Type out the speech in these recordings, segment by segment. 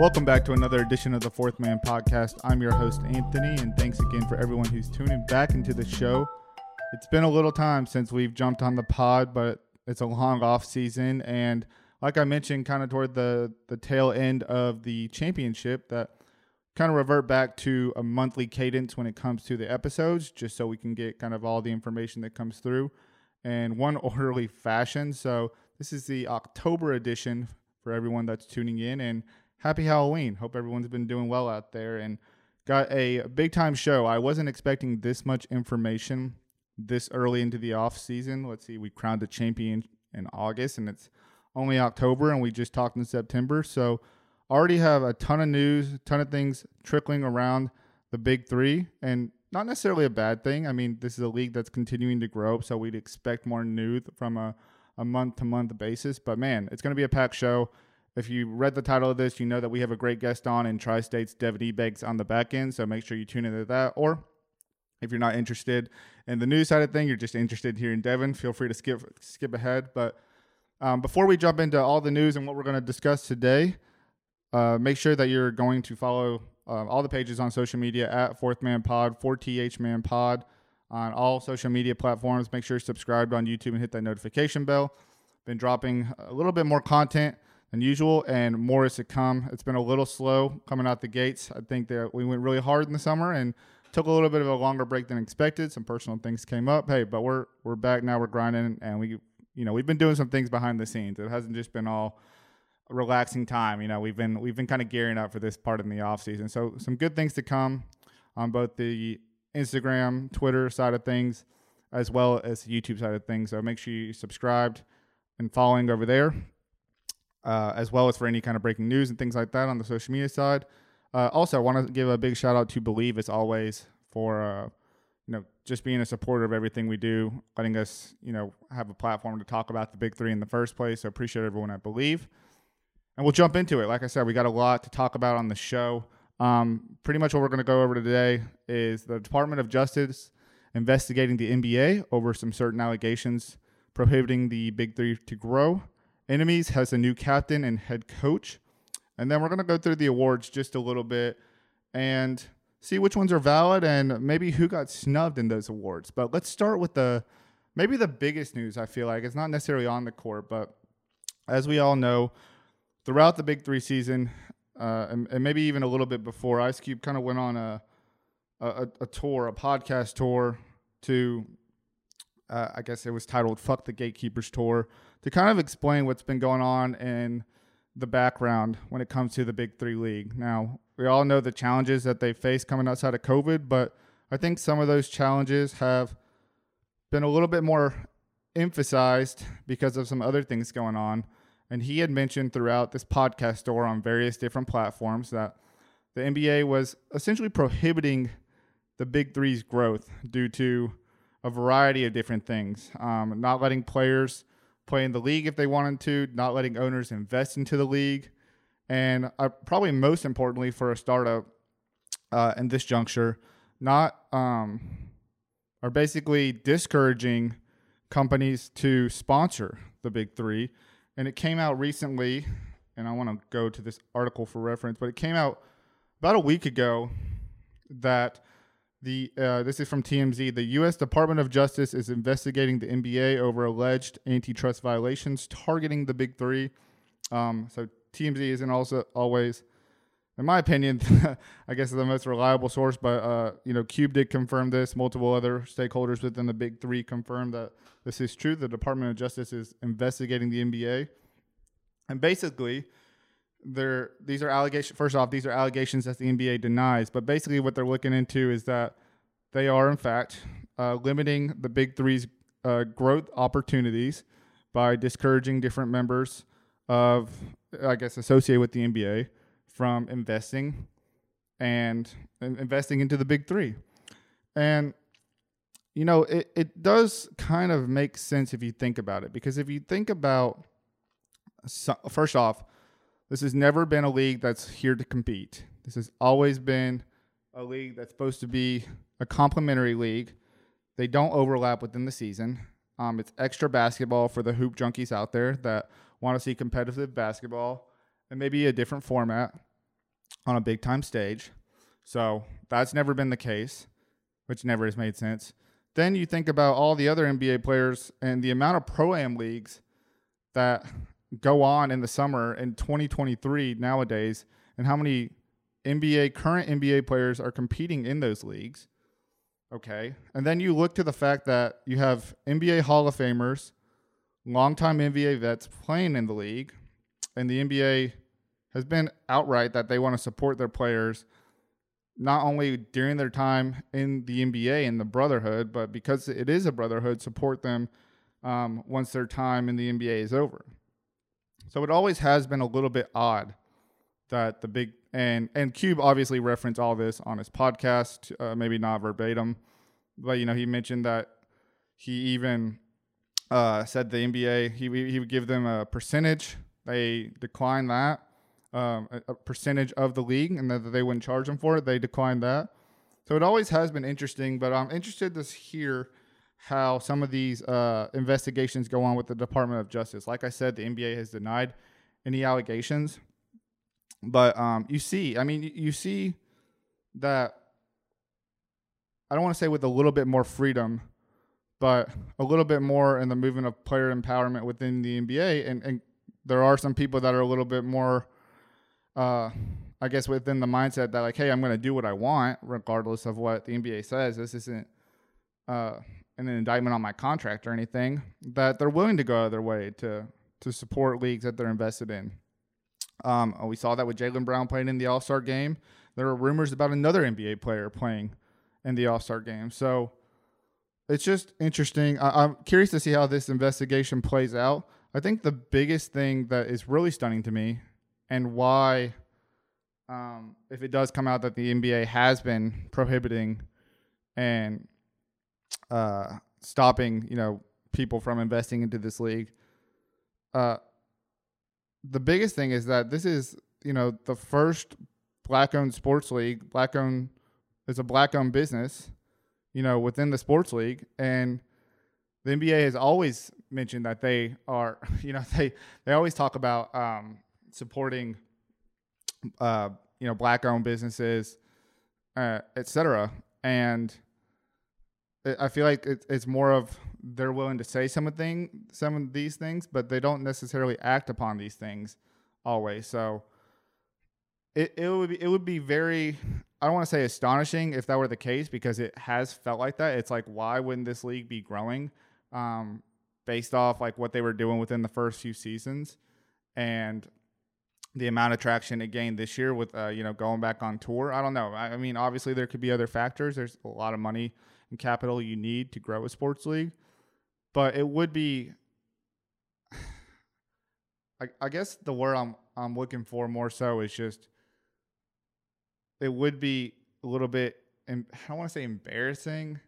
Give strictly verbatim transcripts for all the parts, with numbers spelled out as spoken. Welcome back to another edition of the Fourth Man Podcast. I'm your host, Anthony, and thanks again for everyone who's tuning back into the show. It's been a little time since we've jumped on the pod, but it's a long off season. And like I mentioned, kind of toward the, the tail end of the championship, that kind of revert back to a monthly cadence when it comes to the episodes, just so we can get kind of all the information that comes through in one orderly fashion. So this is the October edition for everyone that's tuning in, and happy Halloween. Hope everyone's been doing well out there and got a big time show. I wasn't expecting this much information this early into the off season. Let's see, we crowned a champion in August and it's only October and we just talked in September. So already have a ton of news, a ton of things trickling around the Big Three, and not necessarily a bad thing. I mean, this is a league that's continuing to grow, so we'd expect more news from a, a month to month basis. But man, it's going to be a packed show. If you read the title of this, you know that we have a great guest on in Tri-State's Devin Ebanks on the back end, so make sure you tune into that. Or if you're not interested in the news side of thing, you're just interested here in Devin, feel free to skip skip ahead. But um, before we jump into all the news and what we're going to discuss today, uh, make sure that you're going to follow uh, all the pages on social media at fourth man pod, four T H man pod on all social media platforms. Make sure you're subscribed on YouTube and hit that notification bell. Been dropping a little bit more content than usual, and more is to come. It's been a little slow coming out the gates. I think that we went really hard in the summer and took a little bit of a longer break than expected. Some personal things came up. Hey, but we're we're back now. We're grinding, and we you know we've been doing some things behind the scenes. It hasn't just been all relaxing time. You know, we've been we've been kind of gearing up for this part in the off season. So some good things to come on both the Instagram, Twitter side of things, as well as the YouTube side of things. So make sure you subscribed and following over there. Uh, as well as for any kind of breaking news and things like that on the social media side. Uh, also, I want to give a big shout out to Believe, as always, for uh, you know just being a supporter of everything we do, letting us you know have a platform to talk about the Big Three in the first place. So appreciate everyone at Believe, and we'll jump into it. Like I said, we got a lot to talk about on the show. Um, pretty much what we're going to go over today is the Department of Justice investigating the N B A over some certain allegations prohibiting the Big Three to grow. Enemies has a new captain and head coach. And then we're going to go through the awards just a little bit and see which ones are valid and maybe who got snubbed in those awards. But let's start with the maybe the biggest news, I feel like. It's not necessarily on the court, but as we all know, throughout the Big Three season, uh, and, and maybe even a little bit before, Ice Cube kind of went on a, a, a tour, a podcast tour to... Uh, I guess it was titled Fuck the Gatekeepers Tour, to kind of explain what's been going on in the background when it comes to the Big Three League. Now, we all know the challenges that they face coming outside of COVID, but I think some of those challenges have been a little bit more emphasized because of some other things going on. And he had mentioned throughout this podcast tour on various different platforms that the N B A was essentially prohibiting the Big Three's growth due to a variety of different things, um, not letting players play in the league if they wanted to, not letting owners invest into the league, and uh, probably most importantly for a startup uh, in this juncture, not um, are basically discouraging companies to sponsor the Big Three. And it came out recently, and I want to go to this article for reference, but it came out about a week ago that The uh, this is from T M Z. The U S Department of Justice is investigating the N B A over alleged antitrust violations targeting the Big Three. Um, so T M Z isn't also always, in my opinion, I guess the most reliable source. But uh, you know, Cube did confirm this. Multiple other stakeholders within the Big Three confirmed that this is true. The Department of Justice is investigating the N B A, and basically, They're, these are allegations. First off, these are allegations that the N B A denies. But basically what they're looking into is that they are, in fact, uh, limiting the Big Three's uh, growth opportunities by discouraging different members of, I guess, associated with the N B A from investing and investing into the Big Three. And, you know, it, it does kind of make sense if you think about it, because if you think about, so, first off, this has never been a league that's here to compete. This has always been a league that's supposed to be a complementary league. They don't overlap within the season. Um, it's extra basketball for the hoop junkies out there that want to see competitive basketball and maybe a different format on a big-time stage. So that's never been the case, which never has made sense. Then you think about all the other N B A players and the amount of Pro-Am leagues that go on in the summer in twenty twenty-three nowadays, and how many N B A current N B A players are competing in those leagues. Okay. And then you look to the fact that you have N B A Hall of Famers, longtime N B A vets playing in the league, and the N B A has been outright that they want to support their players, not only during their time in the N B A and the brotherhood, but because it is a brotherhood, support them um, once their time in the N B A is over. So it always has been a little bit odd that the big and and Cube obviously referenced all this on his podcast, uh, maybe not verbatim, but you know, he mentioned that he even uh, said the N B A, he he would give them a percentage. They declined that, um, a, a percentage of the league, and that they wouldn't charge them for it. They declined that. So it always has been interesting, but I'm interested to hear how some of these uh, investigations go on with the Department of Justice. Like I said, the N B A has denied any allegations. But um, you see, I mean, you see that, I don't want to say with a little bit more freedom, but a little bit more in the movement of player empowerment within the N B A. And, and there are some people that are a little bit more, uh, I guess, within the mindset that like, hey, I'm going to do what I want regardless of what the N B A says. This isn't uh, an indictment on my contract or anything, that they're willing to go their way to to support leagues that they're invested in. Um, we saw that with Jaylen Brown playing in the All-Star game. There were rumors about another N B A player playing in the All-Star game. So it's just interesting. I- I'm curious to see how this investigation plays out. I think the biggest thing that is really stunning to me, and why, um, if it does come out that the N B A has been prohibiting and uh, stopping, you know, people from investing into this league, uh, the biggest thing is that this is, you know, the first black-owned sports league. Black-owned is a black-owned business, you know, within the sports league. And the N B A has always mentioned that they are, you know, they, they always talk about um, supporting, uh, you know, black-owned businesses, uh, et cetera. And I feel like it, it's more of, they're willing to say some of thing, some of these things, but they don't necessarily act upon these things always. So it, it would be, it would be very, I don't want to say astonishing if that were the case, because it has felt like that. It's like, why wouldn't this league be growing um, based off like what they were doing within the first few seasons and the amount of traction it gained this year with, uh, you know, going back on tour. I don't know. I, I mean, obviously there could be other factors. There's a lot of money and capital you need to grow a sports league. But it would be, I, I guess the word I'm I'm looking for more so is just, it would be a little bit, I don't want to say embarrassing,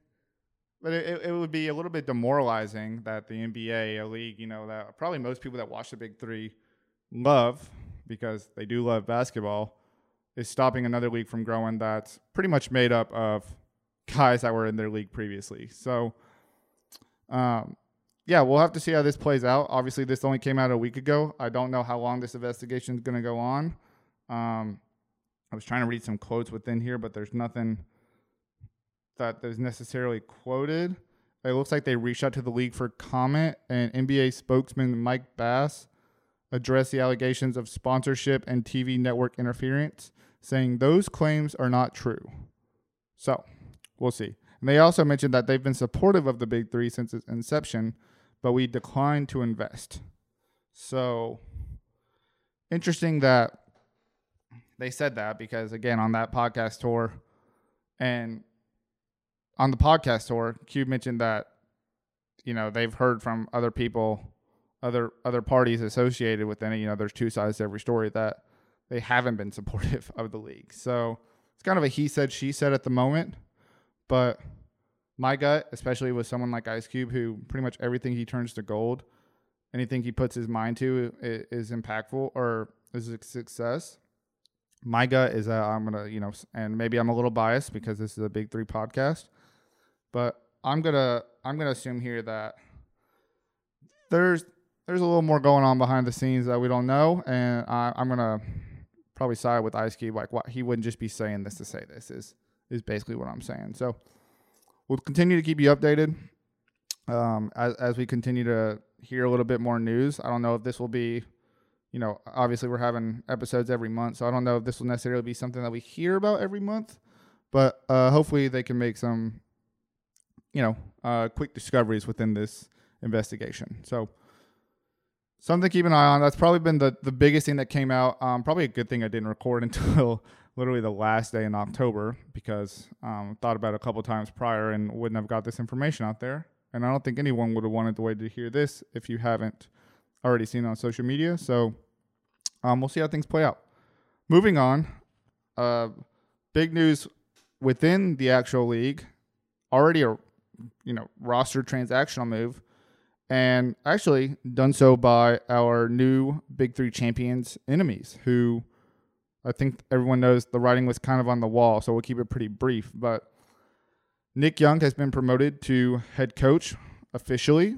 but it, it would be a little bit demoralizing that the N B A, a league, you know, that probably most people that watch the Big Three love, because they do love basketball, is stopping another league from growing that's pretty much made up of guys that were in their league previously. So, Um, yeah, we'll have to see how this plays out. Obviously, this only came out a week ago. I don't know how long this investigation is going to go on. Um, I was trying to read some quotes within here, but there's nothing that is necessarily quoted. It looks like they reached out to the league for comment, and N B A spokesman Mike Bass addressed the allegations of sponsorship and T V network interference, saying those claims are not true. So we'll see. And they also mentioned that they've been supportive of the Big Three since its inception, but we declined to invest. So interesting that they said that, because, again, on that podcast tour and on the podcast tour, Cube mentioned that, you know, they've heard from other people, other other parties associated with it. You know, there's two sides to every story, that they haven't been supportive of the league. So kind of a he said, she said at the moment. But my gut, especially with someone like Ice Cube, who pretty much everything he turns to gold, anything he puts his mind to is impactful or is a success. My gut is that I'm going to, you know, and maybe I'm a little biased because this is a Big Three podcast, but I'm going to, I'm going to assume here that there's, there's a little more going on behind the scenes that we don't know. And I, I'm going to probably side with Ice Cube. Like, what, he wouldn't just be saying this to say this is, is basically what I'm saying. So we'll continue to keep you updated um, as, as we continue to hear a little bit more news. I don't know if this will be, you know, obviously we're having episodes every month, so I don't know if this will necessarily be something that we hear about every month, but uh, hopefully they can make some, you know, uh, quick discoveries within this investigation. So something to keep an eye on. That's probably been the, the biggest thing that came out. Um, probably a good thing I didn't record until literally the last day in October, because I um, thought about it a couple times prior and wouldn't have got this information out there. And I don't think anyone would have wanted the way to hear this if you haven't already seen it on social media. So um, we'll see how things play out. Moving on, uh, big news within the actual league, already a you know roster transactional move, and actually done so by our new Big Three champions, Enemies, who I think everyone knows the writing was kind of on the wall, so we'll keep it pretty brief. But Nick Young has been promoted to head coach officially,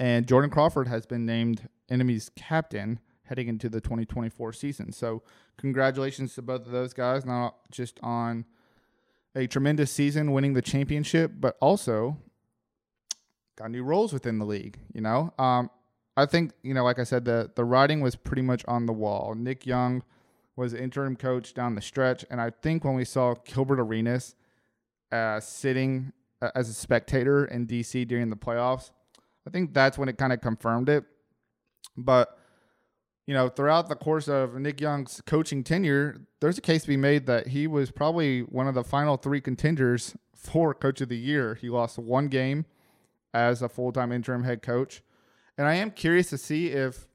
and Jordan Crawford has been named Enemies captain heading into the twenty twenty-four season. So congratulations to both of those guys, not just on a tremendous season winning the championship, but also got new roles within the league. You know, um, I think, you know, like I said, the, the writing was pretty much on the wall. Nick Young was interim coach down the stretch, and I think when we saw Gilbert Arenas Uh, sitting uh, as a spectator in D C during the playoffs, I think that's when it kind of confirmed it. But, you know, throughout the course of Nick Young's coaching tenure, there's a case to be made that he was probably one of the final three contenders for Coach of the Year. He lost one game as a full-time interim head coach. And I am curious to see if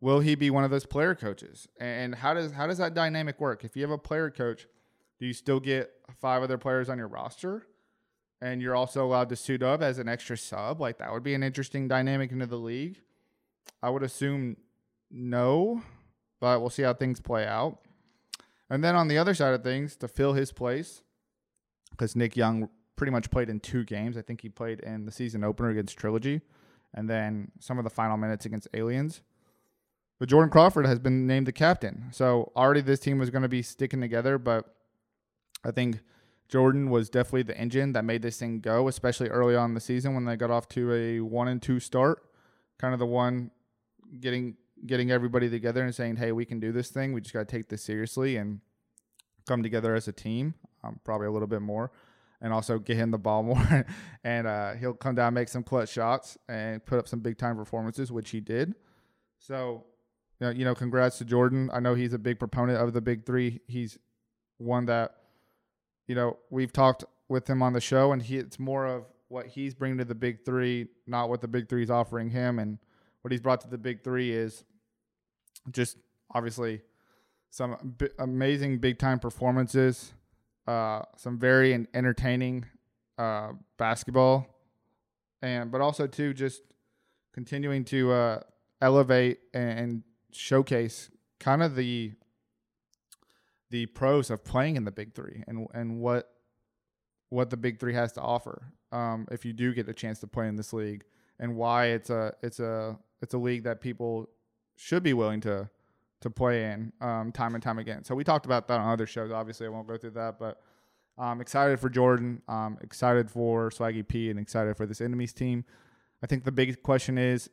will he be one of those player coaches? And how does how does that dynamic work? If you have a player coach, do you still get five other players on your roster, and you're also allowed to suit up as an extra sub? Like, that would be an interesting dynamic into the league. I would assume no, but we'll see how things play out. And then on the other side of things, to fill his place, because Nick Young pretty much played in two games. I think he played in the season opener against Trilogy and then some of the final minutes against Aliens. But Jordan Crawford has been named the captain. So already this team was going to be sticking together, but I think Jordan was definitely the engine that made this thing go, especially early on in the season when they got off to a one and two start, kind of the one getting getting everybody together and saying, hey, we can do this thing. We just got to take this seriously and come together as a team, um, probably a little bit more, and also get him the ball more. and uh, he'll come down, make some clutch shots, and put up some big-time performances, which he did. So, you know, you know, congrats to Jordan. I know he's a big proponent of the Big Three. He's one that, you know, we've talked with him on the show, and he, it's more of what he's bringing to the Big Three, not what the Big Three is offering him. And what he's brought to the Big Three is just obviously some b- amazing big-time performances, uh, some very entertaining uh, basketball, and but also, too, just continuing to uh, elevate and, and showcase kind of the – the pros of playing in the Big Three and and what what the Big Three has to offer um, if you do get a chance to play in this league, and why it's a it's a it's a league that people should be willing to to play in um, time and time again. So we talked about that on other shows. Obviously, I won't go through that, but I'm excited for Jordan. I'm excited for Swaggy P, and excited for this Enemies team. I think the big question is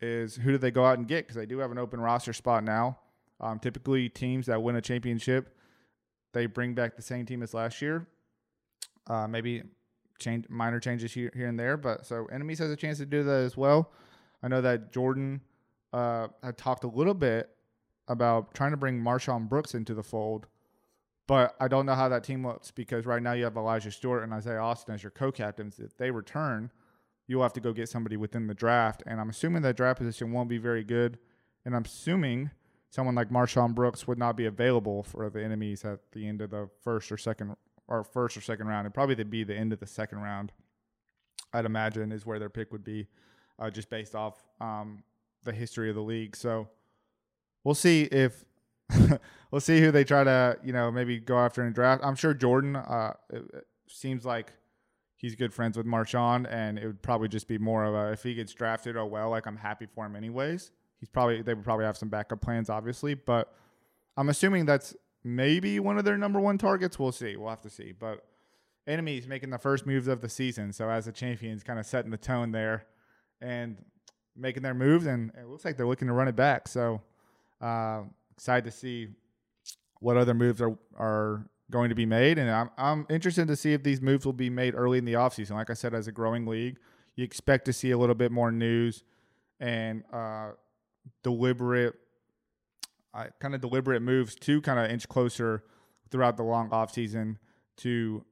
is who do they go out and get, because they do have an open roster spot now. Um, typically, teams that win a championship, they bring back the same team as last year. Uh, maybe change, minor changes here, here and there, but so Enemies has a chance to do that as well. I know that Jordan uh, had talked a little bit about trying to bring Marshawn Brooks into the fold, but I don't know how that team looks, because right now you have Elijah Stewart and Isaiah Austin as your co-captains. If they return, you'll have to go get somebody within the draft, and I'm assuming that draft position won't be very good, and I'm assuming – someone like Marshawn Brooks would not be available for the Enemies at the end of the first or second or first or second round. It'd probably be the end of the second round, I'd imagine, is where their pick would be, uh, just based off um, the history of the league. So we'll see if we'll see who they try to, you know, maybe go after in a draft. I'm sure Jordan uh, it, it seems like he's good friends with Marshawn, and it would probably just be more of a, if he gets drafted, oh well, like I'm happy for him anyways. He's probably, they would probably have some backup plans, obviously, but I'm assuming that's maybe one of their number one targets. We'll see. We'll have to see. But Enemies making the first moves of the season. So as the champions, kind of setting the tone there and making their moves, and it looks like they're looking to run it back. So uh, excited to see what other moves are are going to be made, and I'm I'm interested to see if these moves will be made early in the offseason. Like I said, as a growing league, you expect to see a little bit more news and uh, deliberate, uh, kind of deliberate moves to kind of inch closer throughout the long offseason to.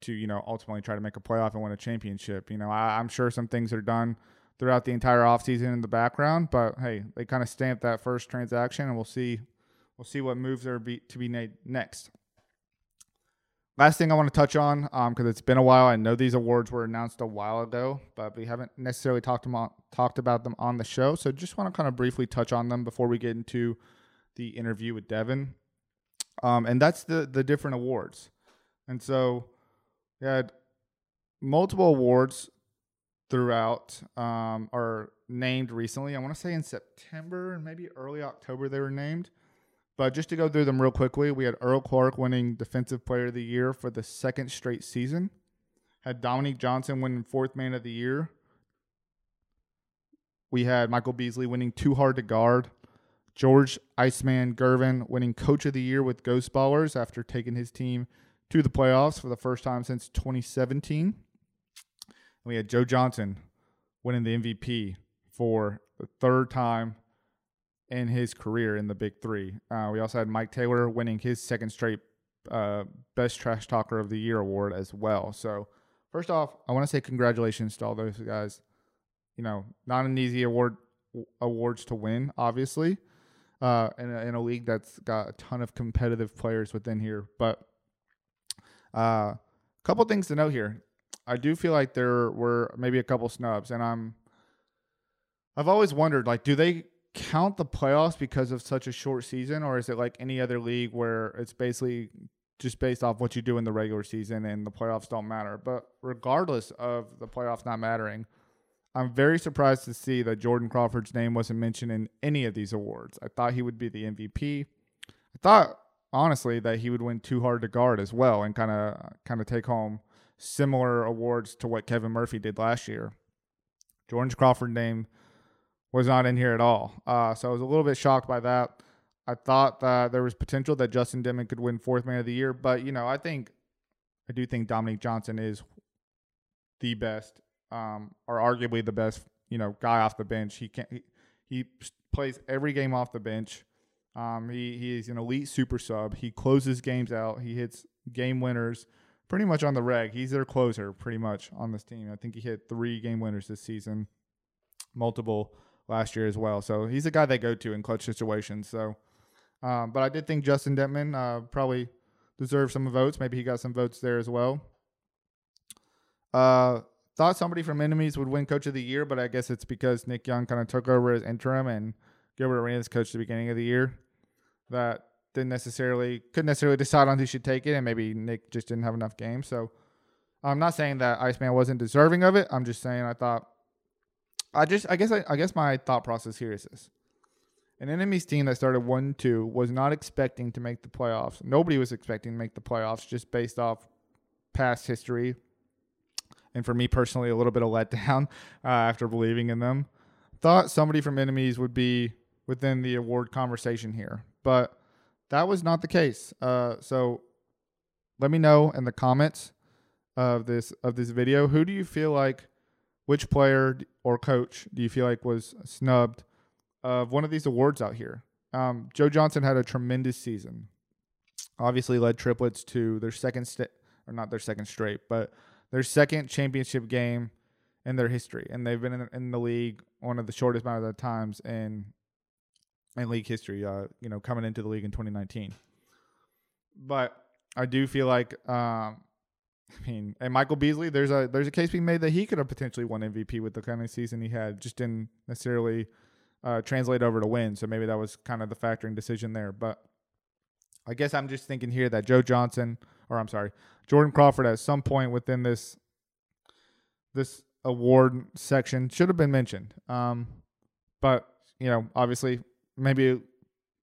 to, you know, ultimately try to make a playoff and win a championship. You know, I, I'm sure some things are done throughout the entire offseason in the background, but hey, they kind of stamped that first transaction, and we'll see, we'll see what moves are be, to be made next. Last thing I want to touch on, um, because it's been a while. I know these awards were announced a while ago, but we haven't necessarily talked them on, talked about them on the show. So just want to kind of briefly touch on them before we get into the interview with Devin. Um, and that's the the different awards, and so. We had multiple awards throughout, um, are named recently. I want to say in September and maybe early October they were named. But just to go through them real quickly, we had Earl Clark winning Defensive Player of the Year for the second straight season. Had Dominique Johnson winning Fourth Man of the Year. We had Michael Beasley winning Too Hard to Guard. George Iceman-Gervin winning Coach of the Year with Ghost Ballers after taking his team to the playoffs for the first time since twenty seventeen. And we had Joe Johnson winning the M V P for the third time in his career in the Big Three. Uh, we also had Mike Taylor winning his second straight uh, Best Trash Talker of the Year award as well. So first off, I want to say congratulations to all those guys. You know, not an easy award awards to win, obviously, uh, in a, in a league that's got a ton of competitive players within here, but a uh, couple things to note here. I do feel like there were maybe a couple snubs, and I'm, I've always wondered, like, do they count the playoffs because of such a short season, or is it like any other league where it's basically just based off what you do in the regular season and the playoffs don't matter? But regardless of the playoffs not mattering, I'm very surprised to see that Jordan Crawford's name wasn't mentioned in any of these awards. I thought he would be the M V P. I thought, honestly, that he would win Too Hard to Guard as well, and kind of kind of take home similar awards to what Kevin Murphy did last year. Jordan Crawford's name was not in here at all, uh, so I was a little bit shocked by that. I thought that there was potential that Justin Dentmon could win Fourth Man of the Year, but you know, I think I do think Dominique Johnson is the best, um, or arguably the best, you know, guy off the bench. He can he, he plays every game off the bench. Um, he, he is an elite super sub. He closes games out. He hits game winners pretty much on the reg. He's their closer pretty much on this team. I think he hit three game winners this season, multiple last year as well. So he's a guy they go to in clutch situations. So, um, but I did think Justin Dentmon uh, probably deserved some votes. Maybe he got some votes there as well. Uh, thought somebody from Enemies would win Coach of the Year, but I guess it's because Nick Young kind of took over as interim and Gilbert Arenas coached the beginning of the year. That didn't necessarily, couldn't necessarily decide on who should take it, and maybe Nick just didn't have enough games. So I'm not saying that Iceman wasn't deserving of it. I'm just saying I thought, I just, I guess, I, I guess my thought process here is this: an Enemies team that started one two was not expecting to make the playoffs. Nobody was expecting to make the playoffs, just based off past history, and for me personally, a little bit of letdown uh, after believing in them. Thought somebody from Enemies would be within the award conversation here, but that was not the case. Uh, so let me know in the comments of this of this video, who do you feel like, which player or coach do you feel like was snubbed of one of these awards out here? Um, Joe Johnson had a tremendous season. Obviously led Triplets to their second st- or not their second straight, but their second championship game in their history, and they've been in, in the league one of the shortest amount of times in in league history, uh, you know, coming into the league in twenty nineteen. But I do feel like, um, I mean, and Michael Beasley, there's a there's a case being made that he could have potentially won M V P with the kind of season he had, just didn't necessarily uh, translate over to win. So maybe that was kind of the factoring decision there. But I guess I'm just thinking here that Joe Johnson, or I'm sorry, Jordan Crawford at some point within this this award section should have been mentioned. Um, but, you know, obviously maybe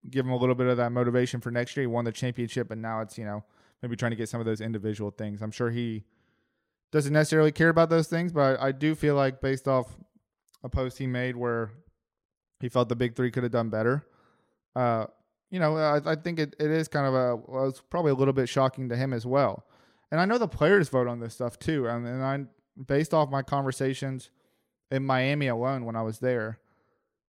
give him a little bit of that motivation for next year. He won the championship, and now it's, you know, maybe trying to get some of those individual things. I'm sure he doesn't necessarily care about those things, but I do feel like based off a post he made where he felt the Big Three could have done better, uh, you know, I, I think it, it is kind of a well, it's probably a little bit shocking to him as well. And I know the players vote on this stuff too. And, and I, based off my conversations in Miami alone when I was there,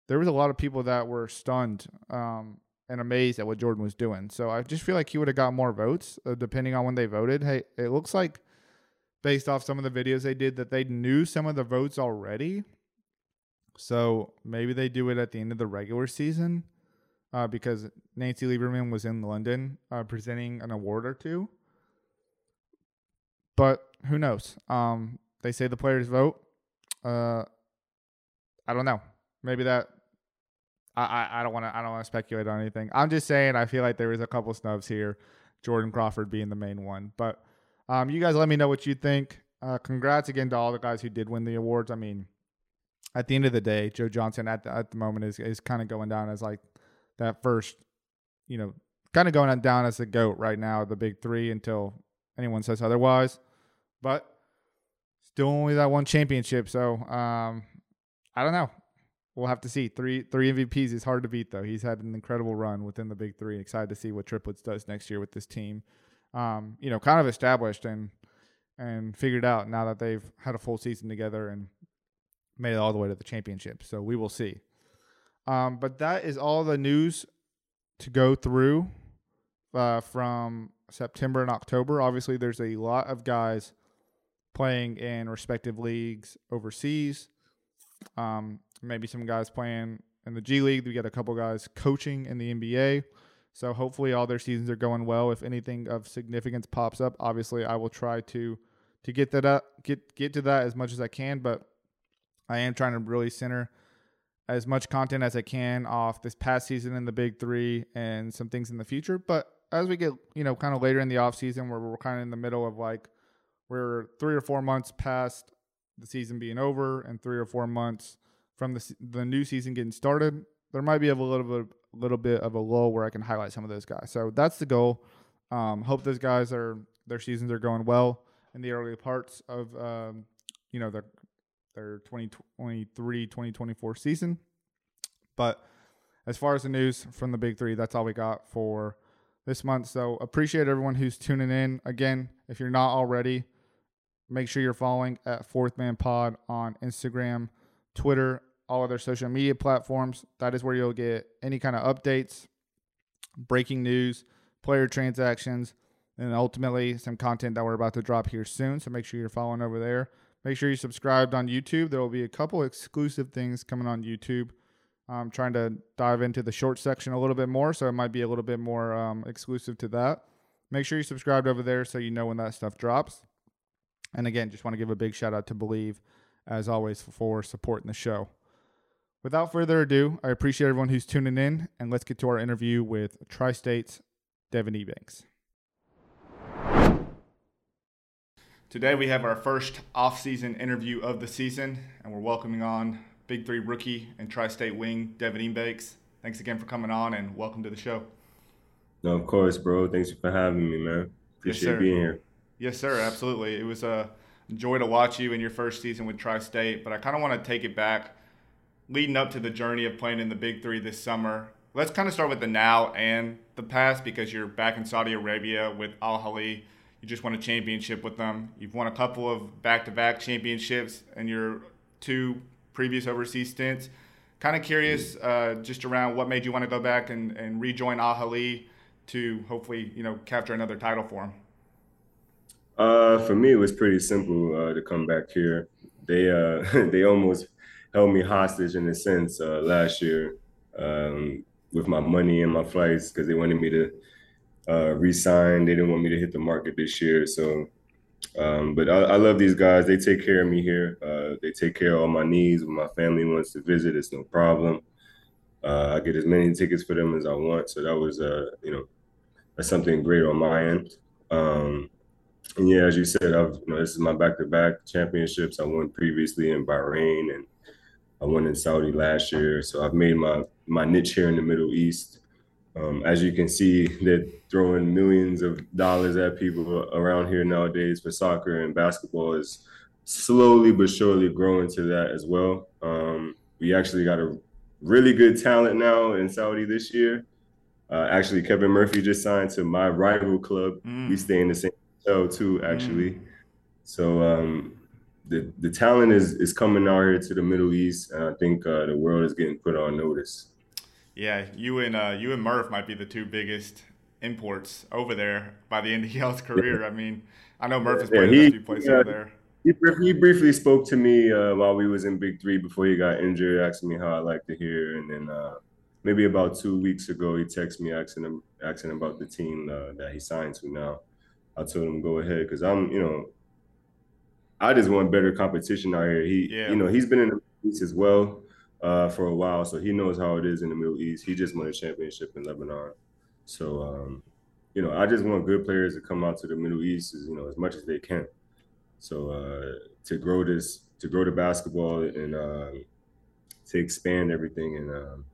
there was a lot of people that were stunned um, and amazed at what Jordan was doing. So I just feel like he would have got more votes uh, depending on when they voted. Hey, it looks like based off some of the videos they did that they knew some of the votes already. So maybe they do it at the end of the regular season. Uh, because Nancy Lieberman was in London uh, presenting an award or two. But who knows? Um, they say the players vote. Uh, I don't know. Maybe that I, I, I don't want to I don't want to speculate on anything. I'm just saying I feel like there was a couple snubs here, Jordan Crawford being the main one. But um, you guys let me know what you think. Uh, congrats again to all the guys who did win the awards. I mean, at the end of the day, Joe Johnson at the, at the moment is, is kind of going down as like that first, you know, kind of going on down as the GOAT right now, the Big Three, until anyone says otherwise. But still only that one championship. So um, I don't know. We'll have to see. Three three M V Ps is hard to beat, though. He's had an incredible run within the Big Three. Excited to see what Triplets does next year with this team. Um, you know, kind of established and and figured out now that they've had a full season together and made it all the way to the championship. So we will see. Um, but that is all the news to go through uh, from September and October. Obviously, there's a lot of guys playing in respective leagues overseas. Um, maybe some guys playing in the G League. We got a couple guys coaching in the N B A. So hopefully all their seasons are going well. If anything of significance pops up, obviously I will try to to get that up, get get to that as much as I can. But I am trying to really center as much content as I can off this past season in the Big Three and some things in the future. But as we get, you know, kind of later in the off season where we're kind of in the middle of like, we're three or four months past the season being over and three or four months from the the new season getting started, there might be a little bit, little bit of a lull where I can highlight some of those guys. So that's the goal. Um, hope those guys are, their seasons are going well in the early parts of, um, you know, their, their twenty twenty-three twenty twenty-four season. But as far as the news from the Big Three, that's all we got for this month. So appreciate everyone who's tuning in. Again, if you're not already, make sure you're following at fourth man pod on Instagram, Twitter, all other social media platforms. That is where you'll get any kind of updates, breaking news, player transactions, and ultimately some content that we're about to drop here soon. So make sure you're following over there. Make sure you're subscribed on YouTube. There will be a couple exclusive things coming on YouTube. I'm trying to dive into the short section a little bit more, so it might be a little bit more um, exclusive to that. Make sure you're subscribed over there so you know when that stuff drops. And again, just want to give a big shout out to Believe, as always, for supporting the show. Without further ado, I appreciate everyone who's tuning in, and let's get to our interview with Tri-State's Devin Ebanks. Today we have our first off-season interview of the season, and we're welcoming on Big Three rookie and Tri-State wing Devin Ebanks. Thanks again for coming on, and welcome to the show. No, of course, bro. Thanks for having me, man. Appreciate yes, being here. Yes, sir. Absolutely. It was a joy to watch you in your first season with Tri-State, but I kind of want to take it back, leading up to the journey of playing in the Big Three this summer. Let's kind of start with the now and the past, because you're back in Saudi Arabia with Al Ahly. You just won a championship with them. You've won a couple of back-to-back championships in your two previous overseas stints. Kind of curious uh, just around what made you want to go back and, and rejoin Al Ahly to hopefully, you know, capture another title for him. Uh, for me, it was pretty simple uh, to come back here. They uh, they almost held me hostage in a sense uh, last year. Um, with my money and my flights because they wanted me to uh, re-sign. They didn't want me to hit the market this year. So, um, but I, I love these guys. They take care of me here. Uh, they take care of all my needs. When my family wants to visit, it's no problem. Uh, I get as many tickets for them as I want. So that was, uh, you know, that's something great on my end. Um, and yeah, as you said, I've, you know, this is my back-to-back championships. I won previously in Bahrain and I won in Saudi last year. So I've made my, my niche here in the Middle East. Um, as you can see, they're throwing millions of dollars at people around here nowadays for soccer, and basketball is slowly but surely growing to that as well. Um, we actually got a really good talent now in Saudi this year. Uh, actually, Kevin Murphy just signed to my rival club. Mm. We stay in the same hotel too, actually. Mm. So um, the the talent is is coming out here to the Middle East, and I think uh, the world is getting put on notice. Yeah, you and uh, you and Murph might be the two biggest imports over there by the end of y'all's career. I mean, I know Murph has yeah, played he, a few places yeah, over there. He, he briefly spoke to me uh, while we was in Big Three before he got injured, asking me how I liked to hear, and then uh, maybe about two weeks ago he texted me asking him asking about the team uh, that he signed to now. I told him go ahead because I'm, you know, I just want better competition out here. He, yeah. you know, he's been in the East as well. Uh, for a while, so he knows how it is in the Middle East. He just won a championship in Lebanon. So, um, you know, I just want good players to come out to the Middle East, as, you know, as much as they can. So uh, to grow this, to grow the basketball and uh, to expand everything. And, um,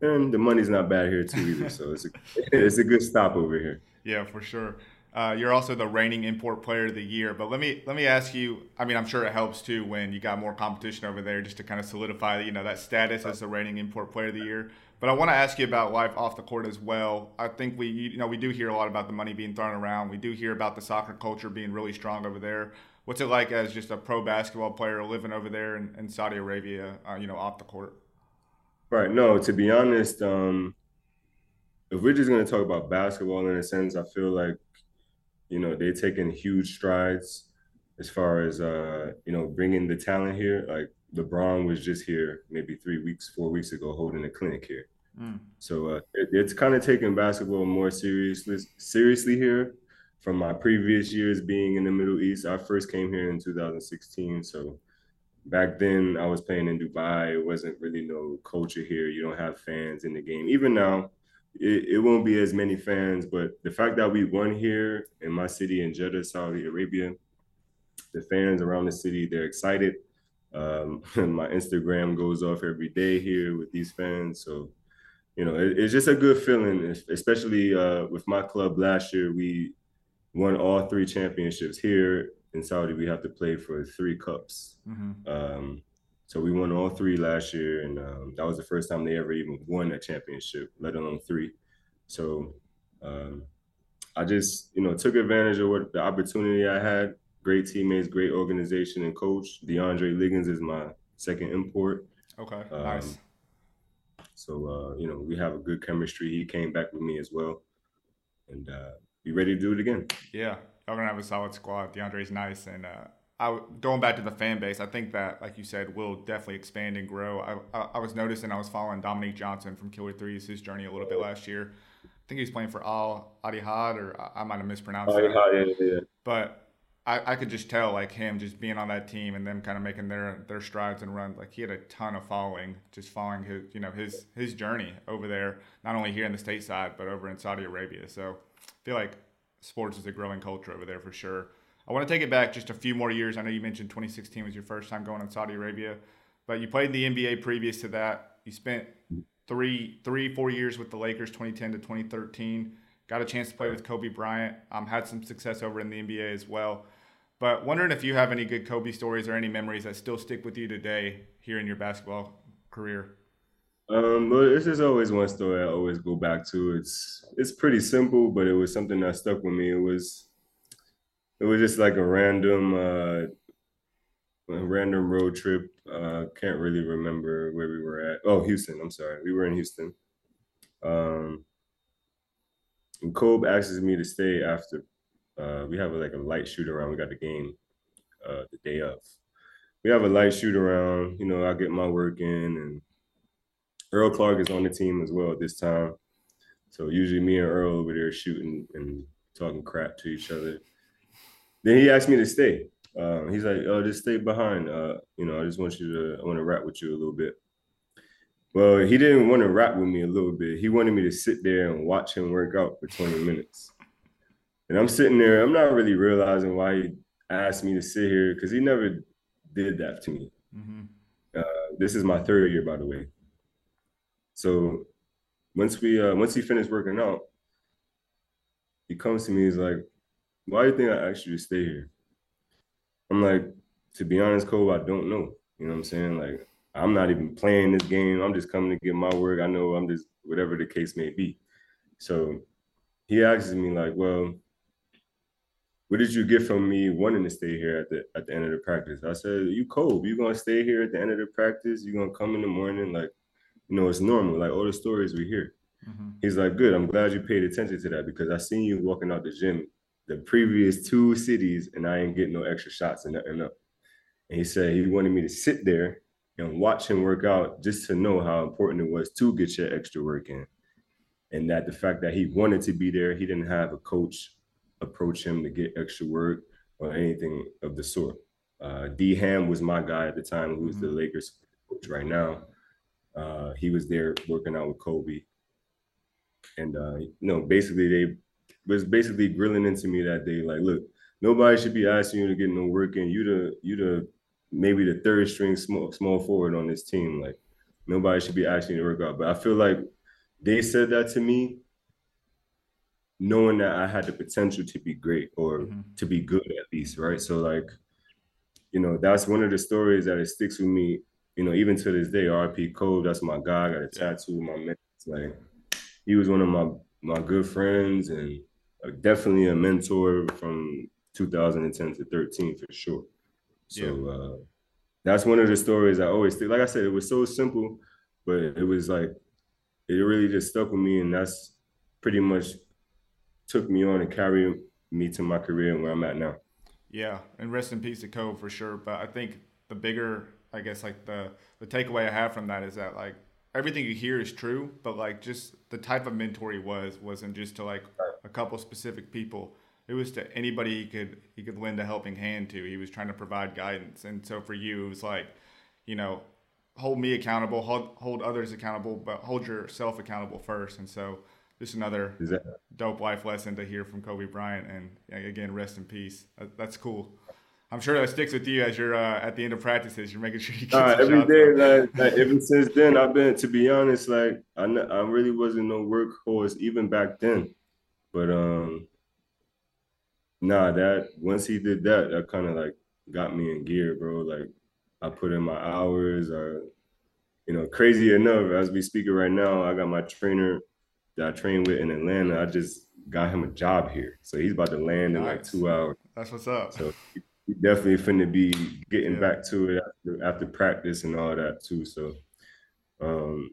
and the money's not bad here too either. So it's a, it's a good stop over here. Yeah, for sure. Uh, you're also the reigning import player of the year, but let me let me ask you. I mean, I'm sure it helps too when you got more competition over there, just to kind of solidify, you know, that status as the reigning import player of the year. But I want to ask you about life off the court as well. I think we, you know, we do hear a lot about the money being thrown around. We do hear about the soccer culture being really strong over there. What's it like as just a pro basketball player living over there in, in Saudi Arabia, uh, you know, off the court? Right. No, to be honest, um, if we're just going to talk about basketball in a sense, I feel like, you know, they're taking huge strides as far as, uh, you know, bringing the talent here. Like LeBron was just here maybe three weeks, four weeks ago holding a clinic here. Mm. So uh, it, it's kind of taking basketball more seriously seriously here from my previous years being in the Middle East. I first came here in two thousand sixteen. So back then I was playing in Dubai. It wasn't really no culture here. You don't have fans in the game. Even now, It, it won't be as many fans, but the fact that we won here in my city in Jeddah, Saudi Arabia, the fans around the city, they're excited. Um, my Instagram goes off every day here with these fans. So, you know, it, it's just a good feeling, especially uh, with my club last year. We won all three championships here. In Saudi, we have to play for three cups. Mm-hmm. Um, So we won all three last year, and um, that was the first time they ever even won a championship, let alone three. So um, I just, you know, took advantage of what the opportunity I had. Great teammates, great organization and coach. DeAndre Liggins is my second import. Okay, um, nice. So, uh, you know, we have a good chemistry. He came back with me as well. And uh, be ready to do it again. Yeah, y'all going to have a solid squad. DeAndre's nice, and uh I, going back to the fan base, I think that, like you said, will definitely expand and grow. I, I, I was noticing I was following Dominique Johnson from Killer Threes, his journey a little bit last year. I think he was playing for Al Ittihad, or I, I might have mispronounced it. Yeah, yeah. But I, I could just tell, like, him just being on that team and them kind of making their, their strides and run. Like, he had a ton of following, just following his, you know, his his journey over there, not only here in the stateside, but over in Saudi Arabia. So I feel like sports is a growing culture over there for sure. I want to take it back just a few more years. I know you mentioned twenty sixteen was your first time going in Saudi Arabia, but you played in the N B A previous to that. You spent three, three, four years with the Lakers, twenty ten to twenty thirteen. Got a chance to play with Kobe Bryant. Um, had some success over in the N B A as well. But wondering if you have any good Kobe stories or any memories that still stick with you today here in your basketball career. Um, well, this is always one story I always go back to. It's it's pretty simple, but it was something that stuck with me. It was. It was just like a random, uh, a random road trip. Uh, can't really remember where we were at. Oh, Houston. I'm sorry. We were in Houston. Um, and Kobe asks me to stay after. Uh, we have a, like a light shoot around. We got the game uh, the day of. We have a light shoot around. You know, I get my work in, and Earl Clark is on the team as well at this time. So usually me and Earl over there shooting and talking crap to each other. Then he asked me to stay. Uh, he's like, oh, just stay behind. Uh, you know, I just want you to, I want to rap with you a little bit. Well, he didn't want to rap with me a little bit. He wanted me to sit there and watch him work out for twenty minutes. And I'm sitting there, I'm not really realizing why he asked me to sit here, because he never did that to me. Mm-hmm. Uh, this is my third year, by the way. So once we, uh, once he finished working out, he comes to me, he's like, why do you think I asked you to stay here? I'm like, to be honest, Cole, I don't know. You know what I'm saying? Like, I'm not even playing this game. I'm just coming to get my work. I know I'm just, whatever the case may be. So he asks me like, well, what did you get from me wanting to stay here at the at the end of the practice? I said, you cold. You going to stay here at the end of the practice? You going to come in the morning? Like, you know, it's normal. Like, all the stories we hear. Mm-hmm. He's like, good. I'm glad you paid attention to that, because I seen you walking out the gym the previous two cities and I ain't getting no extra shots and nothing up. And he said he wanted me to sit there and watch him work out just to know how important it was to get your extra work in. And that the fact that he wanted to be there, he didn't have a coach approach him to get extra work or anything of the sort. Uh, D Ham was my guy at the time, who's mm-hmm. the Lakers coach right now. Uh, he was there working out with Kobe. And, uh, you know, basically they was basically grilling into me that day, like, look, nobody should be asking you to get no work in. You the, you the, maybe the third string small, small forward on this team. Like, nobody should be asking you to work out. But I feel like they said that to me knowing that I had the potential to be great, or mm-hmm. to be good at least, right? So, like, you know, that's one of the stories that it sticks with me, you know, even to this day. R P Cole, that's my guy. I got a tattoo with my man. It's like, he was one of my, my good friends and definitely a mentor from two thousand ten to thirteen for sure. So yeah. uh, that's one of the stories I always think. Like I said, it was so simple, but it was like, it really just stuck with me. And that's pretty much took me on and carried me to my career and where I'm at now. Yeah. And rest in peace to Kobe for sure. But I think the bigger, I guess, like the, the takeaway I have from that is that, like, everything you hear is true, but like just the type of mentor he was, wasn't just to like a couple specific people. It was to anybody he could he could lend a helping hand to. He was trying to provide guidance. And so for you, it was like, you know, hold me accountable, hold, hold others accountable, but hold yourself accountable first. And so just another exactly. dope life lesson to hear from Kobe Bryant. And again, rest in peace. That's cool. I'm sure that sticks with you as you're uh, at the end of practices. You're making sure you get uh, every shots day. Like, like ever since then, I've been, to be honest, like I, I really wasn't no workhorse even back then. But, um, Nah, that once he did that, that kind of like got me in gear, bro. Like, I put in my hours, or, you know, crazy enough, as we speak right now, I got my trainer that I train with in Atlanta. I just got him a job here. So he's about to land in like two hours. That's what's up. So he definitely finna be getting yeah. back to it after, after practice and all that too. So um,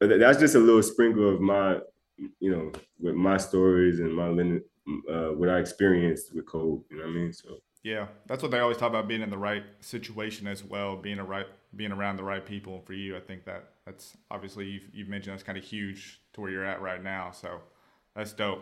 but that's just a little sprinkle of my, you know, with my stories and my lineage. Uh, what I experienced with Kobe, you know what I mean? So yeah, that's what they always talk about, being in the right situation as well, being a right, being around the right people. And for you, I think that that's obviously you've, you've mentioned that's kind of huge to where you're at right now. So that's dope.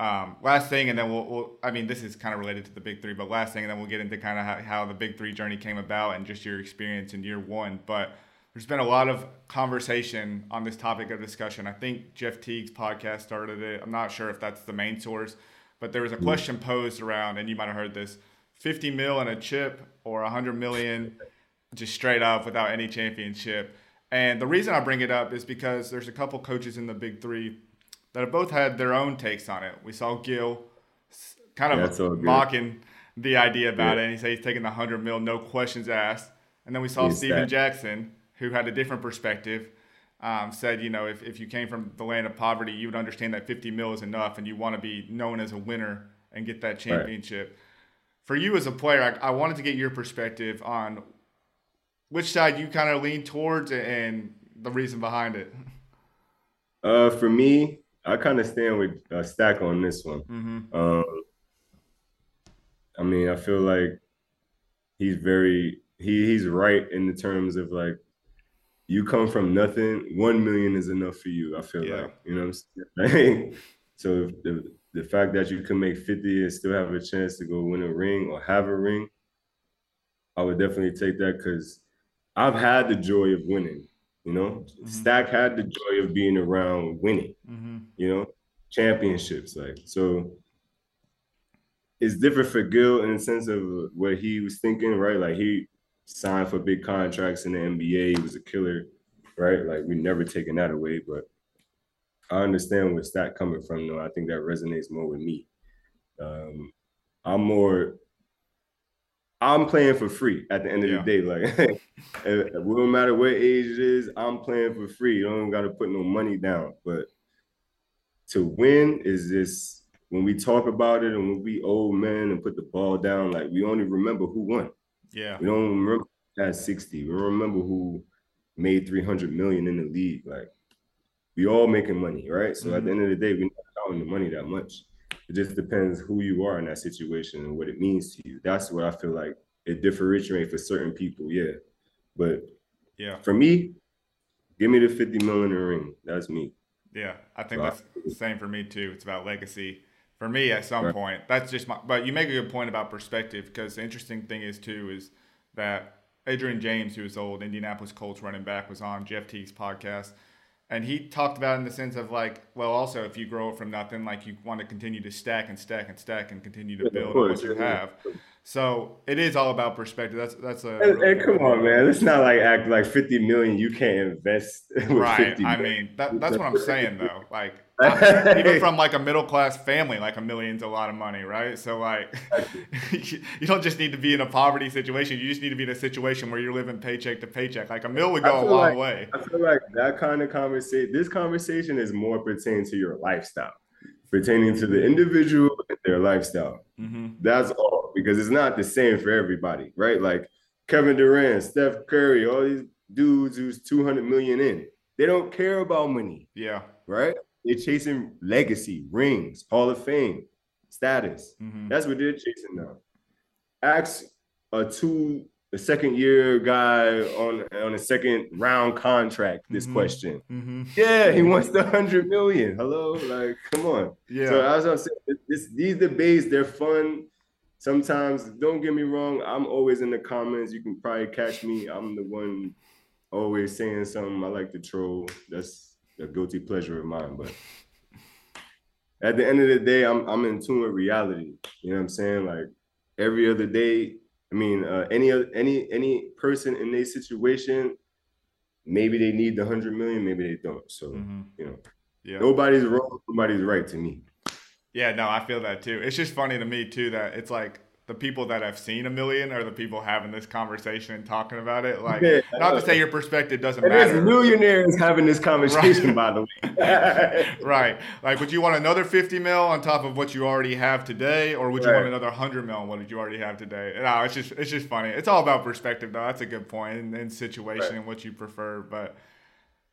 Um, last thing, and then we'll, we'll I mean, this is kind of related to the Big Three, but last thing, and then we'll get into kind of how, how the Big Three journey came about and just your experience in year one. But there's been a lot of conversation on this topic of discussion. I think Jeff Teague's podcast started it. I'm not sure if that's the main source. But there was a question posed around, and you might have heard this, fifty mil and a chip, or one hundred million just straight up without any championship. And the reason I bring it up is because there's a couple coaches in the Big Three that have both had their own takes on it. We saw Gil kind of yeah, mocking the idea about yeah. it, and he said he's taking the one hundred mil, no questions asked. And then we saw he's Stephen that. Jackson, who had a different perspective. Um, said, you know, if, if you came from the land of poverty, you would understand that fifty mil is enough and you want to be known as a winner and get that championship. Right. For you as a player, I, I wanted to get your perspective on which side you kind of lean towards and the reason behind it. Uh, for me, I kind of stand with uh, Stack on this one. Mm-hmm. Um, I mean, I feel like he's very, he he's right in the terms of like, you come from nothing, one million is enough for you, I feel yeah. like. You know what I'm saying? So if the, the fact that you can make fifty and still have a chance to go win a ring or have a ring, I would definitely take that because I've had the joy of winning, you know? Mm-hmm. Stack had the joy of being around winning, mm-hmm. you know? Championships, like, so it's different for Gil in the sense of what he was thinking, right? Like, he signed for big contracts in the N B A. He was a killer, right? Like, we never taken that away, but I understand where Stack coming from, though. I think that resonates more with me. Um, I'm more, I'm playing for free at the end of yeah. the day. Like, it won't matter what age it is, I'm playing for free. You don't got to put no money down. But to win is just, when we talk about it and when we old men and put the ball down, like, we only remember who won. Yeah. We don't remember that sixty. We don't remember who made three hundred million in the league. Like, we all making money, right? So mm-hmm. at the end of the day, we're not counting the money that much. It just depends who you are in that situation and what it means to you. That's what I feel like it differentiates for certain people, yeah. But yeah, for me, give me the fifty million ring. That's me. Yeah, I think so that's I, the same for me too. It's about legacy for me at some right. point. That's just my. But you make a good point about perspective, because the interesting thing is too is that Adrian James, who was old Indianapolis Colts running back, was on Jeff Teague's podcast. And he talked about it in the sense of like, well, also if you grow from nothing, like you want to continue to stack and stack and stack and continue to build on what you have. So it is all about perspective. That's that's a. And, really and come on, man, let's not like act like fifty million you can't invest. With right. fifty I million. mean, that, that's what I'm saying though. Like even from like a middle class family, like a million's a lot of money, right? So like, you don't just need to be in a poverty situation. You just need to be in a situation where you're living paycheck to paycheck. Like a mill would go a long like, way. I feel like that kind of conversation. This conversation is more pertaining to your lifestyle, pertaining to the individual and their lifestyle. Mm-hmm. That's all, because it's not the same for everybody, right? Like Kevin Durant, Steph Curry, all these dudes who's two hundred million in, they don't care about money. Yeah. Right. They're chasing legacy, rings, Hall of Fame, status. Mm-hmm. That's what they're chasing now. Ask a two, a second year guy on, on a second round contract this mm-hmm. question. Mm-hmm. Yeah, he wants the hundred million. Hello, like come on. Yeah. So as I'm saying, this, these debates, they're fun. Sometimes, don't get me wrong, I'm always in the comments. You can probably catch me. I'm the one always saying something. I like to troll. That's a guilty pleasure of mine, but at the end of the day, I'm I'm in tune with reality. You know what I'm saying? Like every other day, I mean, uh, any other, any any person in their situation, maybe they need the hundred million, maybe they don't. So mm-hmm. you know, yeah. nobody's wrong, nobody's right to me. Yeah, no, I feel that too. It's just funny to me too that it's like the people that have seen a million are the people having this conversation and talking about it. Like, yeah, not to say your perspective doesn't it matter. There's millionaires having this conversation, right. by the way. right. Like, would you want another fifty mil on top of what you already have today? Or would right. you want another one hundred mil on what you already have today? No, it's just, it's just funny. It's all about perspective, though. That's a good point, and, and situation right. and what you prefer. But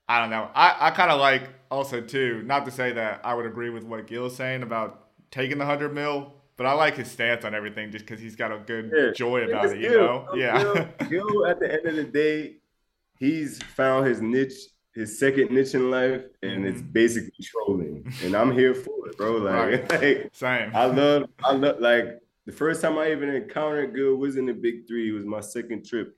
I don't know. I, I kind of like also, too, not to say that I would agree with what Gil's saying about taking the one hundred mil. But I like his stance on everything just because he's got a good yeah. joy about it, you Gil. know? Um, yeah. Gil, Gil, at the end of the day, he's found his niche, his second niche in life, and mm-hmm. it's basically trolling. And I'm here for it, bro. Like, right. like same. I love, I love, like, the first time I even encountered Gil was in the Big Three. It was my second trip.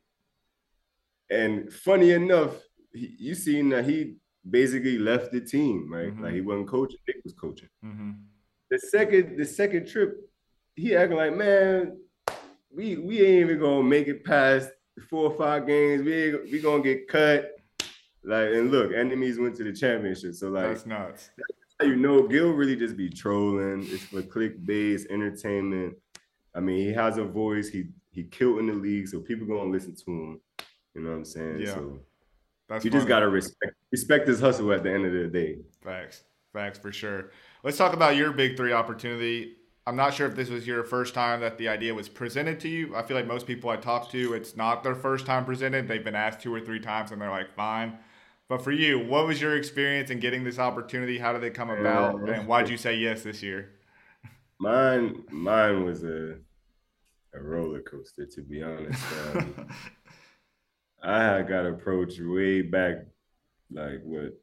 And funny enough, he, you seen that he basically left the team, right? Mm-hmm. Like, he wasn't coaching, Nick was coaching. Mm-hmm. The second, the second trip, he acting like, man, we we ain't even gonna make it past four or five games. We we gonna get cut. Like, and look, Enemies went to the championship. So like, that's nuts. That's how you know Gil really just be trolling. It's for clickbait, entertainment. I mean, he has a voice. He he killed in the league, so people gonna listen to him. You know what I'm saying? Yeah. So that's you funny. Just gotta respect respect his hustle at the end of the day. Facts, facts for sure. Let's talk about your Big Three opportunity. I'm not sure if this was your first time that the idea was presented to you. I feel like most people I talk to, it's not their first time presented. They've been asked two or three times and they're like, fine. But for you, what was your experience in getting this opportunity? How did it come about? Yeah, and why did you say yes this year? Mine mine was a, a roller coaster, to be honest. Um, I had got approached way back, like what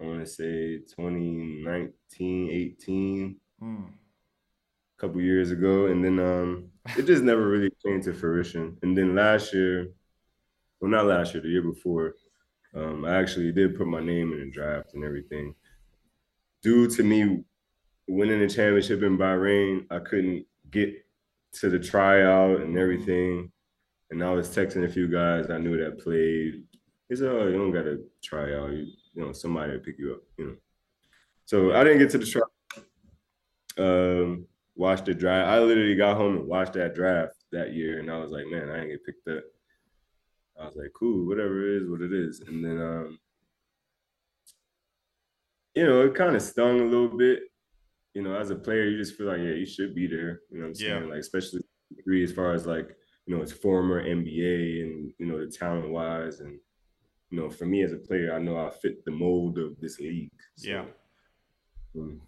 I want to say twenty nineteen, eighteen mm. a couple years ago. And then um, it just never really came to fruition. And then last year, well, not last year, the year before, um, I actually did put my name in a draft and everything. Due to me winning the championship in Bahrain, I couldn't get to the tryout and everything. And I was texting a few guys I knew that played. They said, oh, you don't got to try out. You, you know, somebody will pick you up, you know. So I didn't get to the tryout. Um, watched the draft. I literally got home and watched that draft that year. And I was like, man, I ain't get picked up. I was like, cool, whatever it is, what it is. And then, um, you know, it kind of stung a little bit. You know, as a player, you just feel like, yeah, you should be there. You know what I'm saying? Yeah. Like, especially degree as far as, like, you know, it's former N B A and, you know, the talent-wise. And, you know, for me as a player, I know I fit the mold of this league. So. Yeah. Um,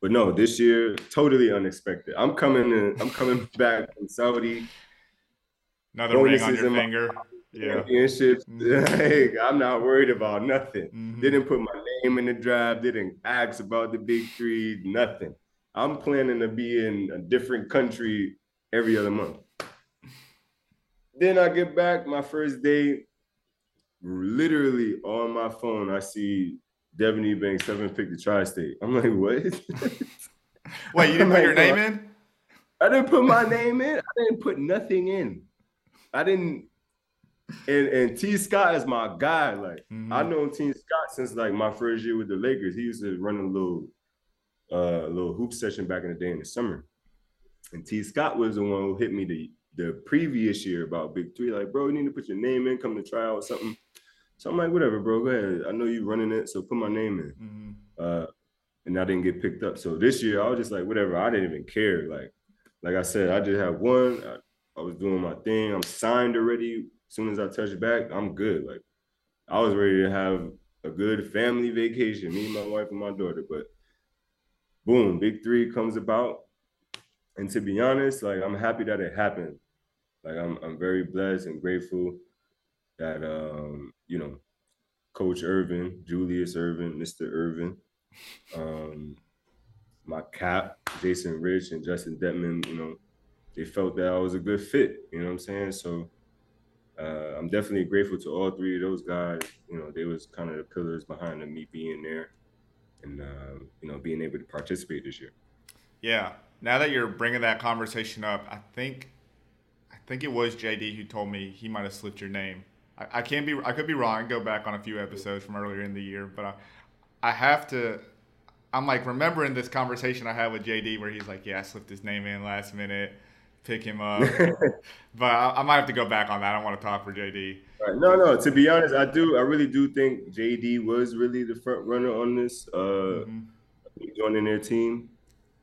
but, no, this year, totally unexpected. I'm coming in, I'm coming back from Saudi. Another ring on your finger. Yeah. Like, I'm not worried about nothing. Mm-hmm. Didn't put my name in the draft. Didn't ask about the big three. Nothing. I'm planning to be in a different country every other month. Then I get back my first day. Literally on my phone, I see Devin Ebanks seventh pick to Tri-State. I'm like, what? Wait, you didn't put your name in? I didn't put my name in. I didn't put nothing in. I didn't. And and T Scott is my guy. Like mm-hmm. I known T Scott since like my first year with the Lakers. He used to run a little, uh, little hoop session back in the day in the summer. And T Scott was the one who hit me the the previous year about Big Three. Like, bro, you need to put your name in. Come to try out something. So I'm like, whatever, bro. Go ahead. I know you running it, so put my name in. Mm-hmm. Uh, and I didn't get picked up. So this year I was just like, whatever. I didn't even care. Like, like I said, I just had one. I, I was doing my thing. I'm signed already. As soon as I touch back, I'm good. Like, I was ready to have a good family vacation, me, my wife, and my daughter. But boom, Big Three comes about. And to be honest, like, I'm happy that it happened. Like, I'm I'm very blessed and grateful that, um, you know, Coach Irvin, Julius Irvin, Mister Irvin, um, my cap, Jason Rich, and Justin Dentmon, you know, they felt that I was a good fit. You know what I'm saying? So uh, I'm definitely grateful to all three of those guys. You know, they was kind of the pillars behind me being there and, uh, you know, being able to participate this year. Yeah. Now that you're bringing that conversation up, I think I think it was J D who told me he might have slipped your name. I, I can't be – I could be wrong. I go back on a few episodes from earlier in the year. But I, I have to – I'm, like, remembering this conversation I had with J D where he's like, yeah, I slipped his name in last minute. Pick him up, but I, I might have to go back on that. I don't want to talk for J D. Right. No, no. To be honest, I do. I really do think J D was really the front runner on this, uh, mm-hmm. joining their team,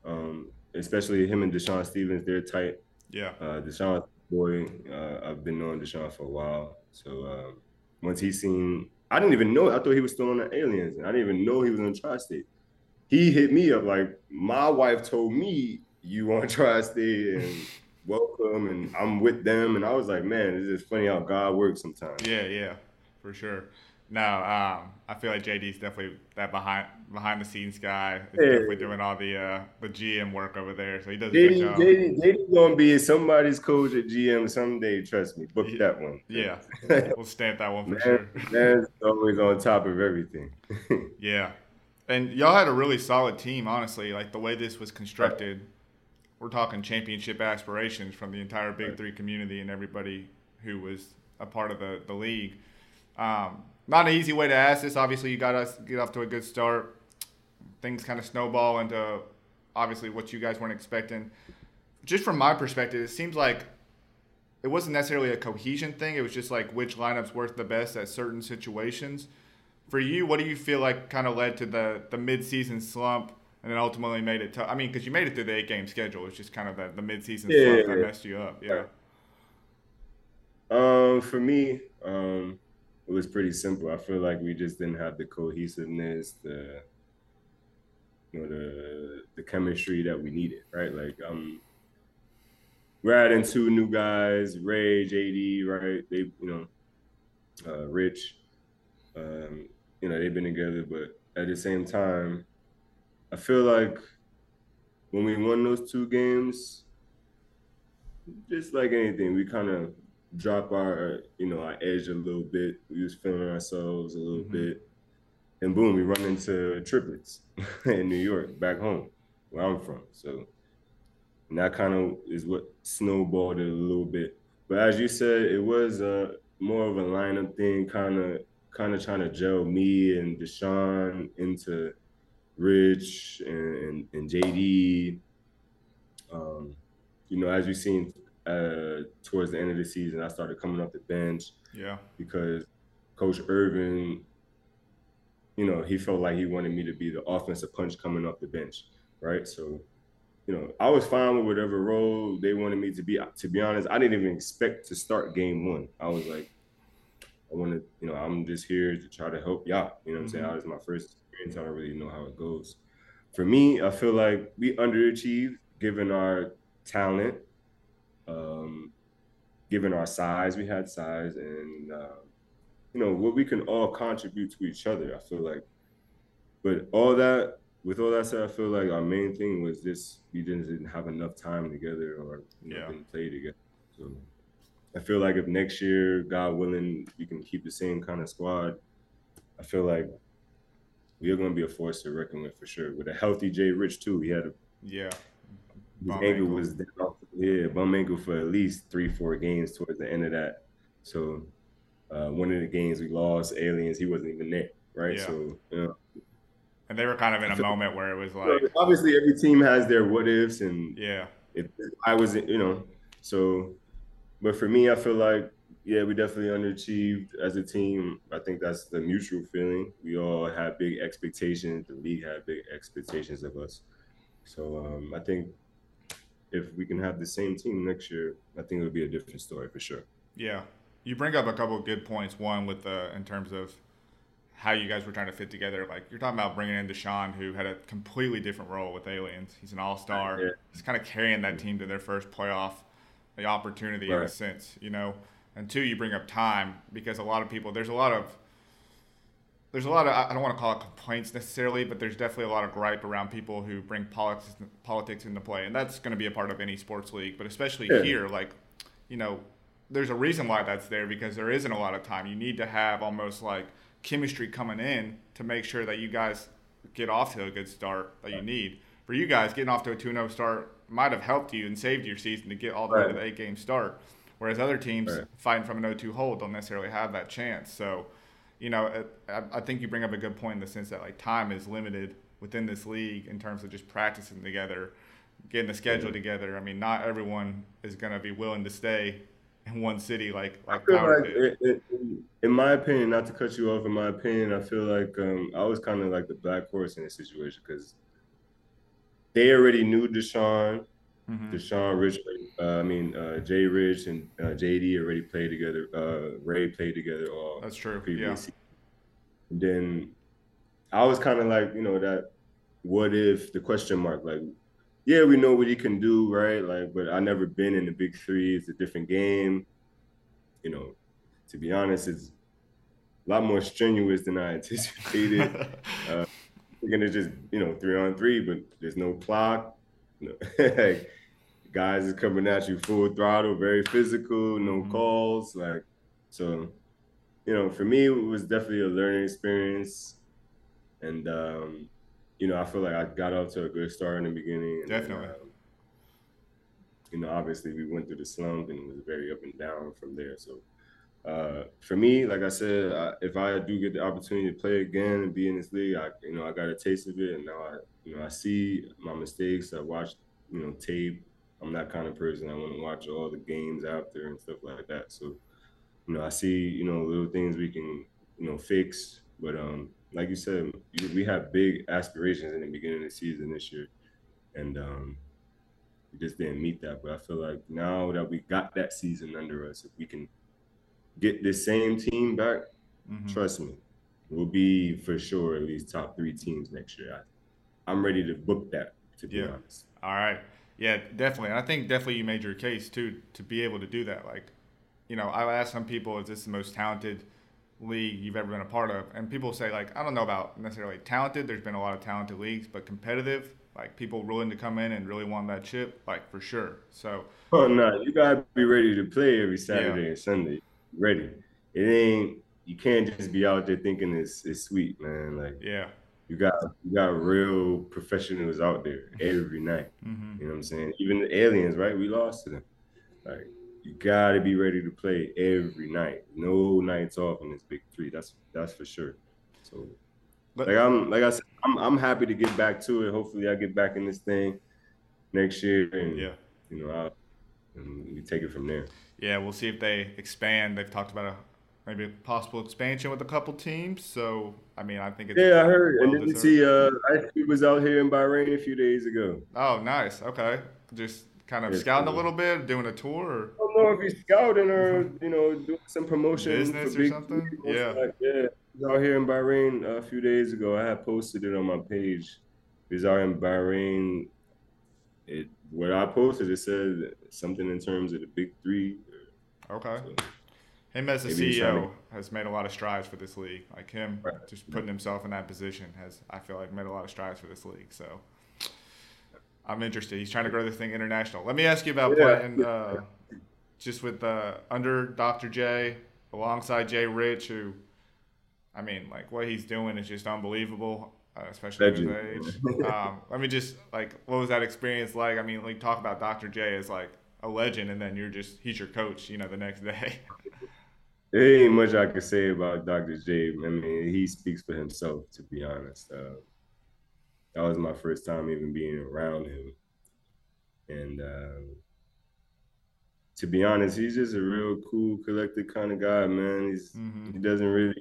um, especially him and Deshaun Stevens. They're tight. Yeah. Uh, Deshaun, boy, uh, I've been knowing Deshaun for a while. So um, once he seen, I didn't even know. I thought he was still on the Aliens, and I didn't even know he was on Tri-State. He hit me up like, my wife told me you on Tri-State and. Welcome, and I'm with them, and I was like, man, it's just funny how God works sometimes. Yeah, yeah, for sure. No, um, I feel like J D's definitely that behind behind the scenes guy. He's yeah. definitely doing all the uh, the G M work over there, so he does J D, a good job. J D, J D's gonna be somebody's coach at G M someday. Trust me, book yeah. that one. Yeah, we'll stamp that one for man, sure. Man's always on top of everything. Yeah, and y'all had a really solid team, honestly. Like the way this was constructed. Right. We're talking championship aspirations from the entire Big Three community and everybody who was a part of the, the league. Um, not an easy way to ask this. Obviously, you got us get off to a good start. Things kind of snowball into, obviously, what you guys weren't expecting. Just from my perspective, it seems like it wasn't necessarily a cohesion thing. It was just like which lineups worked the best at certain situations. For you, what do you feel like kind of led to the, the midseason slump? And then ultimately made it tough. I mean, because you made it through the eight-game schedule. It's just kind of the, the mid-season yeah, slump yeah, that yeah. messed you up. Yeah. Um, for me, um, it was pretty simple. I feel like we just didn't have the cohesiveness, the you know, the the chemistry that we needed, right? Like, um, we're adding two new guys, Ray, J D, right? They, you know, uh, Rich. Um, you know, they've been together, but at the same time, I feel like when we won those two games, just like anything, we kind of drop our, you know, our edge a little bit. We was feeling ourselves a little mm-hmm. bit. And boom, we run into Triplets in New York, back home, where I'm from. So and that kind of is what snowballed it a little bit. But as you said, it was uh, more of a lineup thing, kind of kind of trying to gel me and Deshaun into Rich and, and, and J D. Um, you know, as you've seen uh, towards the end of the season, I started coming off the bench. Yeah. Because Coach Irvin, you know, he felt like he wanted me to be the offensive punch coming off the bench, right? So, you know, I was fine with whatever role they wanted me to be. To be honest, I didn't even expect to start game one. I was like, I want to, you know, I'm just here to try to help y'all. You know what I'm mm-hmm. saying? That was my first experience. I don't really know how it goes. For me, I feel like we underachieved given our talent, um, given our size. We had size and, uh, you know, what we can all contribute to each other, I feel like. But all that, with all that said, I feel like our main thing was this, we didn't, didn't have enough time together or yeah. didn't play together. So I feel like if next year, God willing, we can keep the same kind of squad, I feel like we are going to be a force to reckon with for sure. With a healthy Jay Rich, too. He had a yeah. his ankle, ankle was down. Yeah, bum ankle for at least three, four games towards the end of that. So uh, one of the games we lost, Aliens, he wasn't even there, right? Yeah. So, you know. And they were kind of in a moment where it was like. Obviously, every team has their what ifs. And yeah. if I wasn't, you know, so. But for me, I feel like, yeah, we definitely underachieved as a team. I think that's the mutual feeling. We all had big expectations. The league had big expectations of us. So um, I think if we can have the same team next year, I think it would be a different story for sure. Yeah. You bring up a couple of good points. One, with the, in terms of how you guys were trying to fit together. Like, you're talking about bringing in Deshaun, who had a completely different role with Aliens. He's an all-star. Yeah. He's kind of carrying that team to their first playoff. The opportunity right. in a sense, you know. And two, you bring up time, because a lot of people, there's a lot of, there's a lot of, I don't want to call it complaints necessarily, but there's definitely a lot of gripe around people who bring politics, politics into play. And that's going to be a part of any sports league, but especially yeah. here, like, you know, there's a reason why that's there, because there isn't a lot of time. You need to have almost like chemistry coming in to make sure that you guys get off to a good start that right. you need. For you guys, getting off to a two and oh start might have helped you and saved your season to get all the right. way to the eight-game start, whereas other teams right. fighting from an oh two hole don't necessarily have that chance. So, you know, I, I think you bring up a good point in the sense that, like, time is limited within this league in terms of just practicing together, getting the schedule mm-hmm. together. I mean, not everyone is going to be willing to stay in one city like like, I feel like it, it, in my opinion, not to cut you off, in my opinion, I feel like um, I was kind of like the black horse in this situation, because they already knew Deshaun, mm-hmm. Deshaun Rich, uh, I mean, uh, Jay Rich and uh, J D already played together. Uh, Ray played together all. That's true. Yeah. Season. And then I was kind of like, you know, that what if, the question mark, like, yeah, we know what he can do, right? Like, but I never been in the Big Three. It's a different game. You know, to be honest, it's a lot more strenuous than I anticipated. uh, We're gonna just, you know, three on three, but there's no clock. No. Like, guys is coming at you full throttle, very physical, no mm-hmm. calls. Like, so, you know, for me, it was definitely a learning experience. And, um, you know, I feel like I got off to a good start in the beginning. And definitely. Then, um, you know, obviously we went through the slump and it was very up and down from there. So Uh, for me, like I said, I, if I do get the opportunity to play again and be in this league, I, you know, I got a taste of it, and now I, you know, I see my mistakes. I watch, you know, tape. I'm that kind of person. I want to watch all the games after and stuff like that. So, you know, I see, you know, little things we can, you know, fix. But um, like you said, we have big aspirations in the beginning of the season this year, and um, we just didn't meet that. But I feel like now that we got that season under us, if we can get the same team back, mm-hmm. trust me, we'll be for sure at least top three teams next year. I, I'm ready to book that, to be yeah. honest. All right. Yeah, definitely. And I think definitely you made your case, too, to be able to do that. Like, you know, I've asked some people, is this the most talented league you've ever been a part of. And people say, like, I don't know about necessarily talented. There's been a lot of talented leagues, but competitive, like people willing to come in and really want that chip, like for sure. So. Oh no, you gotta be ready to play every Saturday yeah. and Sunday. Ready. It ain't. You can't just be out there thinking it's it's sweet, man. Like yeah. You got you got real professionals out there every night. Mm-hmm. You know what I'm saying? Even the Aliens, right? We lost to them. Like, you gotta be ready to play every night. No nights off in this big three. That's that's for sure. So, but, like I'm like I said, I'm I'm happy to get back to it. Hopefully, I get back in this thing next year, and yeah. you know, I'll, and we take it from there. Yeah, we'll see if they expand. They've talked about a. Maybe a possible expansion with a couple teams. So, I mean, I think it's... Yeah, I heard. And didn't see uh, Ice Cube was out here in Bahrain a few days ago. Oh, nice. Okay. Just kind of yeah, scouting cool. a little bit, doing a tour? Or... I don't know if he's scouting or, you know, doing some promotion. Business for or big something? Yeah. Like, yeah. He was out here in Bahrain a few days ago. I had posted it on my page. He was out in Bahrain. It, what I posted, it said something in terms of the big three. Okay. So, him as the Maybe C E O has made a lot of strides for this league. Like him right. just putting himself in that position has, I feel like, made a lot of strides for this league. So I'm interested. He's trying to grow this thing international. Let me ask you about yeah. playing uh, just with uh, under Doctor J, alongside Jay Rich, who, I mean, like what he's doing is just unbelievable, uh, especially at his age. Um, let me just, like, what was that experience like? I mean, like, talk about Doctor J as, like, a legend, and then you're just, he's your coach, you know, the next day. There ain't much I can say about Doctor J. I mean, he speaks for himself, to be honest. Uh, that was my first time even being around him. And uh, to be honest, he's just a real cool, collected kind of guy, man. He's, mm-hmm. He doesn't really,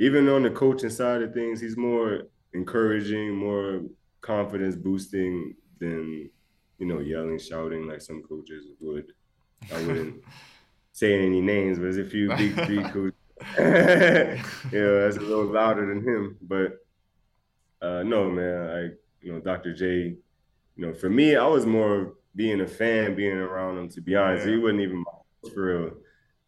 even on the coaching side of things, he's more encouraging, more confidence boosting than, you know, yelling, shouting like some coaches would. I wouldn't. Saying any names, but there's a few big three coaches. You know, that's a little louder than him. But uh, no, man, like, you know, Doctor J, you know, for me, I was more being a fan, being around him, to be honest. Yeah. He wasn't even my coach, for real.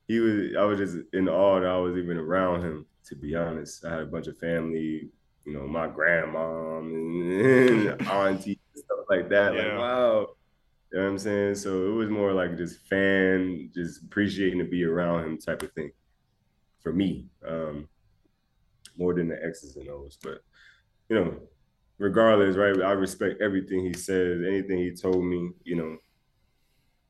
He was, I was just in awe that I was even around him, to be honest. I had a bunch of family, you know, my grandma and, and auntie, stuff like that. Yeah. Like, wow. You know what I'm saying? So it was more like just fan, just appreciating to be around him type of thing for me, um, more than the X's and O's. But, you know, regardless, right, I respect everything he says, anything he told me, you know.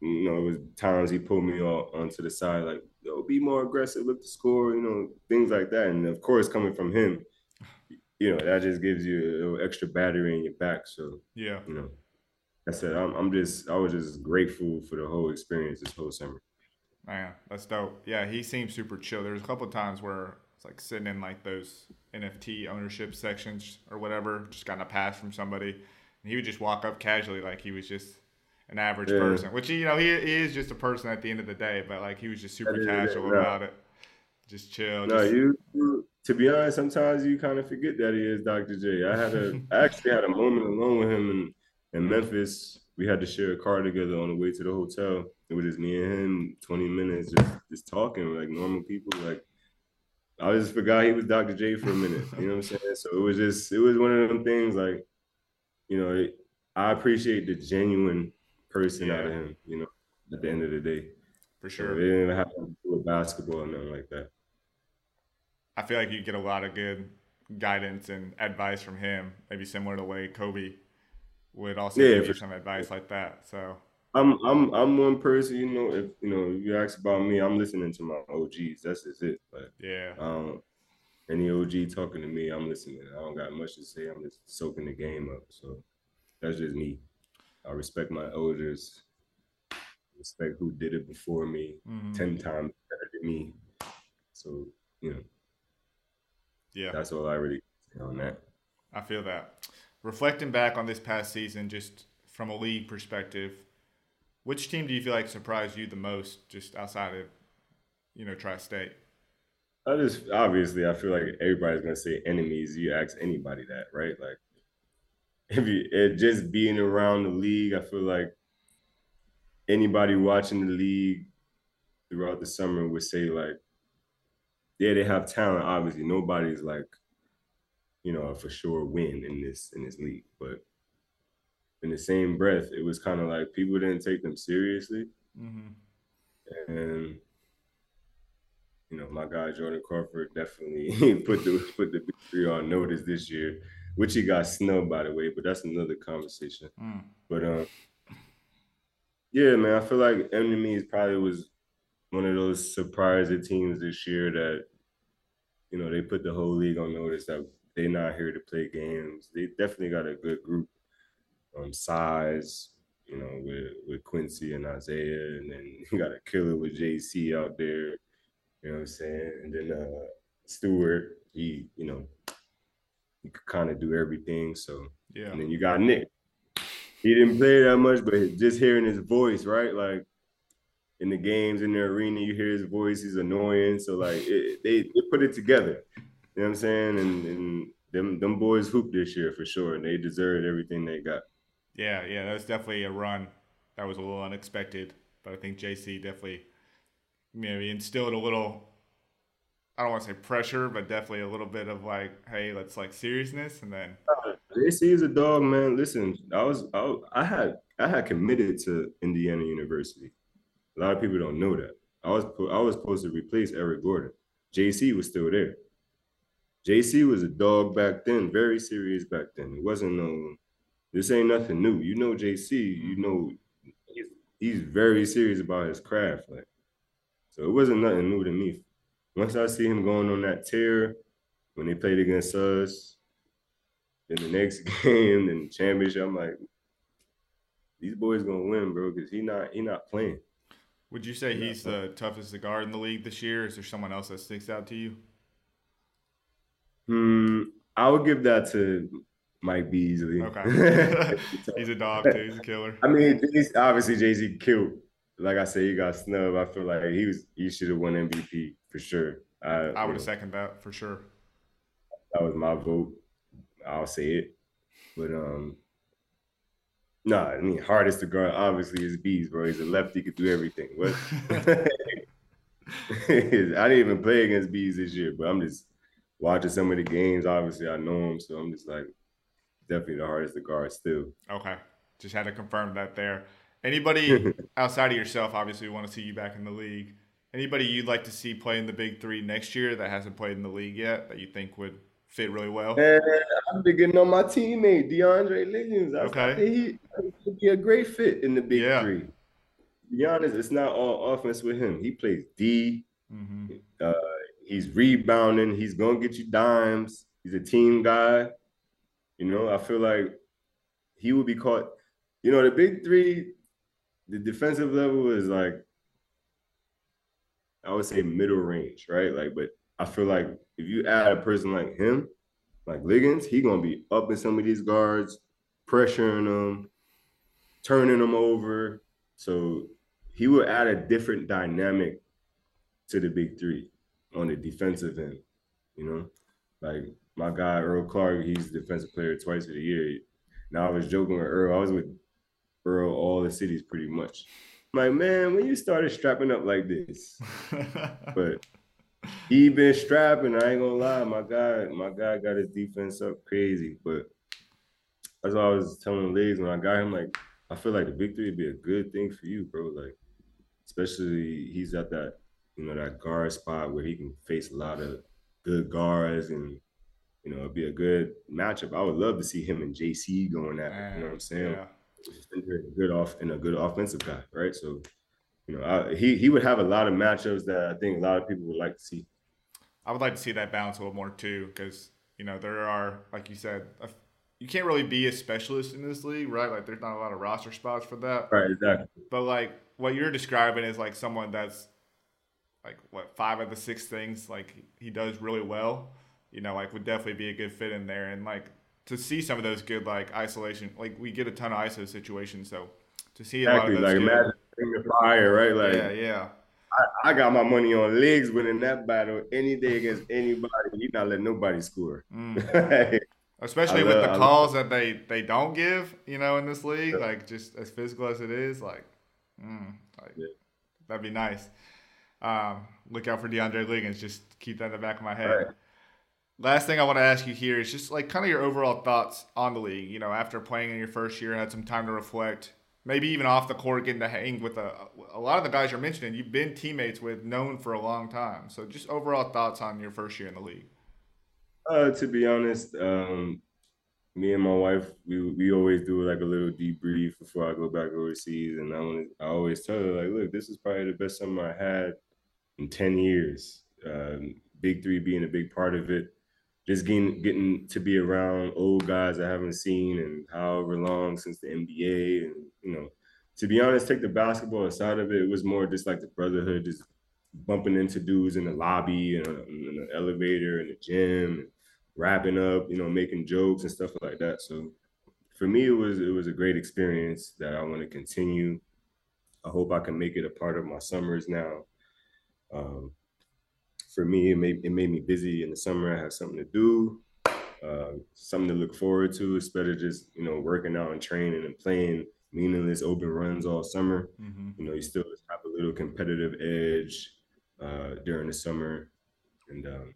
You know, it was times he pulled me all onto the side, like, yo, be more aggressive, look to score, you know, things like that. And, of course, coming from him, you know, that just gives you a little extra battery in your back. So, yeah, you know. I said, I'm, I'm just, I was just grateful for the whole experience this whole summer. Man, that's dope. Yeah, he seemed super chill. There was a couple of times where it's like sitting in like those N F T ownership sections or whatever, just gotten a pass from somebody, and he would just walk up casually like he was just an average yeah. person, which, you know, he, he is just a person at the end of the day, but like he was just super yeah, casual yeah, no. about it. Just chill. No, just... you. To be honest, sometimes you kind of forget that he is Doctor J. I had a, I actually had a moment alone with him and. In Memphis, we had to share a car together on the way to the hotel. It was just me and him, twenty minutes, just, just talking like normal people. Like, I just forgot he was Doctor J for a minute. You know what I'm saying? So it was just, it was one of them things like, you know, I appreciate the genuine person yeah. out of him, you know, at the end of the day. For sure. So it didn't even have to do with basketball or nothing like that. I feel like you get a lot of good guidance and advice from him, maybe similar to the way Kobe would also yeah, give you some advice like that. So I'm I'm I'm one person, you know, if you know, if you ask about me, I'm listening to my O Gs. That's just it. But yeah. Um any O G talking to me, I'm listening. I don't got much to say. I'm just soaking the game up. So that's just me. I respect my elders, respect who did it before me, mm-hmm. ten times better than me. So, you know. Yeah. That's all I really say on that. I feel that. Reflecting back on this past season, just from a league perspective, which team do you feel like surprised you the most, just outside of, you know, Tri-State? I just obviously I feel like everybody's gonna say Enemies. You ask anybody that, right? Like, if you it just being around the league, I feel like anybody watching the league throughout the summer would say like yeah, they have talent. Obviously, nobody's like, you know, a for sure win in this in this league. But in the same breath, it was kind of like people didn't take them seriously. Mm-hmm. And you know, my guy Jordan Crawford definitely put the put the big three on notice this year, which he got snubbed, by the way. But that's another conversation. Mm. But um, yeah, man, I feel like Enemies probably was one of those surprising teams this year that, you know, they put the whole league on notice that they're not here to play games. They definitely got a good group, um, size, you know, with with Quincy and Isaiah, and then you got a killer with J C out there. You know what I'm saying? And then uh, Stewart, he, you know, he could kind of do everything. So, yeah. And then you got Nick. He didn't play that much, but just hearing his voice, right? Like, in the games, in the arena, you hear his voice. He's annoying. So, like, it, they, they put it together. You know what I'm saying? And, and them them boys hooped this year for sure, and they deserved everything they got. Yeah, yeah, that was definitely a run. That was a little unexpected, but I think J C definitely – maybe instilled a little, I don't want to say pressure, but definitely a little bit of like, hey, let's like seriousness. And then J C is a dog, man. Listen, I was, I, I had, I had committed to Indiana University. A lot of people don't know that. I was, I was supposed to replace Eric Gordon. J C was still there. J C was a dog back then, very serious back then. It wasn't no, this ain't nothing new. You know, J C, you know, he's, he's very serious about his craft, like. So it wasn't nothing new to me. Once I see him going on that tear, when they played against us, then the next game, then the championship, I'm like, these boys gonna win, bro, because he not he not playing. Would you say he's the toughest guard in the league this year? Is there someone else that sticks out to you? Hmm, I would give that to Mike Beasley. Okay, he's a dog too. He's a killer. I mean, obviously Jay-Z killed. Like I said, he got snubbed. I feel like he was he should have won M V P for sure. I, I would have seconded that for sure. That was my vote. I'll say it. But um, no, nah, I mean hardest to guard obviously is Bees, bro. He's a lefty, he could do everything. What? I didn't even play against Bees this year, but I'm just watching some of the games. Obviously, I know him, so I'm just like definitely the hardest to guard still. Okay, just had to confirm that there. Anybody outside of yourself, obviously, we want to see you back in the league. Anybody you'd like to see play in the Big Three next year that hasn't played in the league yet that you think would fit really well? Man, I'm thinking on my teammate, DeAndre Liggins. I okay. He would be a great fit in the Big yeah. Three. To be honest, it's not all offense with him. He plays D. Mm-hmm. Uh, he's rebounding. He's going to get you dimes. He's a team guy. You know, I feel like he would be caught. You know, the Big Three – the defensive level is like, I would say middle range, right? Like, but I feel like if you add a person like him, like Liggins, he gonna be up in some of these guards, pressuring them, turning them over. So he will add a different dynamic to the Big Three on the defensive end, you know? Like my guy, Earl Clark, he's defensive player twice of the year. Now I was joking with Earl, I was with Earl, all the cities pretty much. I'm like, man, when you started strapping up like this, but he been strapping. I ain't gonna lie, my guy, my guy got his defense up crazy. But that's what I was telling Legs when I got him. Like, I feel like the Big Three would be a good thing for you, bro. Like, especially he's at that, you know, that guard spot where he can face a lot of good guards, and you know, it'd be a good matchup. I would love to see him and J C going at it. You know what I'm saying? Yeah. Good off and a good offensive guy, right? So, you know, I, he he would have a lot of matchups that I think a lot of people would like to see. I would like to see that balance a little more too, because you know there are, like you said, a, you can't really be a specialist in this league, right? Like there's not a lot of roster spots for that. Right, exactly. But like what you're describing is like someone that's like what five of the six things like he does really well. You know, like would definitely be a good fit in there, and like. To see some of those good, like, isolation. Like, we get a ton of I S O situations, so to see exactly. a lot of those like, good. Imagine the fire, right? Like, yeah, yeah. I, I got my money on Legs winning that battle any day against anybody. You're not letting nobody score. Mm. Especially I with love, the calls that they, they don't give, you know, in this league. Yeah. Like, just as physical as it is, like, mm, like yeah. that'd be nice. Um, look out for DeAndre Liggins. Just keep that in the back of my head. Right. Last thing I want to ask you here is just like kind of your overall thoughts on the league. You know, after playing in your first year and had some time to reflect, maybe even off the court, getting to hang with a, a lot of the guys you're mentioning, you've been teammates with, known for a long time. So just overall thoughts on your first year in the league. Uh, to be honest, um, me and my wife, we we always do like a little debrief before I go back overseas. And I, wanna, I always tell her, like, look, this is probably the best summer I had in ten years. Um, Big Three being a big part of it. Just getting, getting to be around old guys I haven't seen in however long since the N B A. And, you know, to be honest, take the basketball aside of it, it was more just like the brotherhood, just bumping into dudes in the lobby and in the elevator and the gym, and wrapping up, you know, making jokes and stuff like that. So for me, it was it was a great experience that I want to continue. I hope I can make it a part of my summers now. Um, For me, it made, it made me busy in the summer. I had something to do, uh, something to look forward to. It's better just, you know, working out and training and playing meaningless open runs all summer. Mm-hmm. You know, you still have a little competitive edge uh, during the summer. And, um,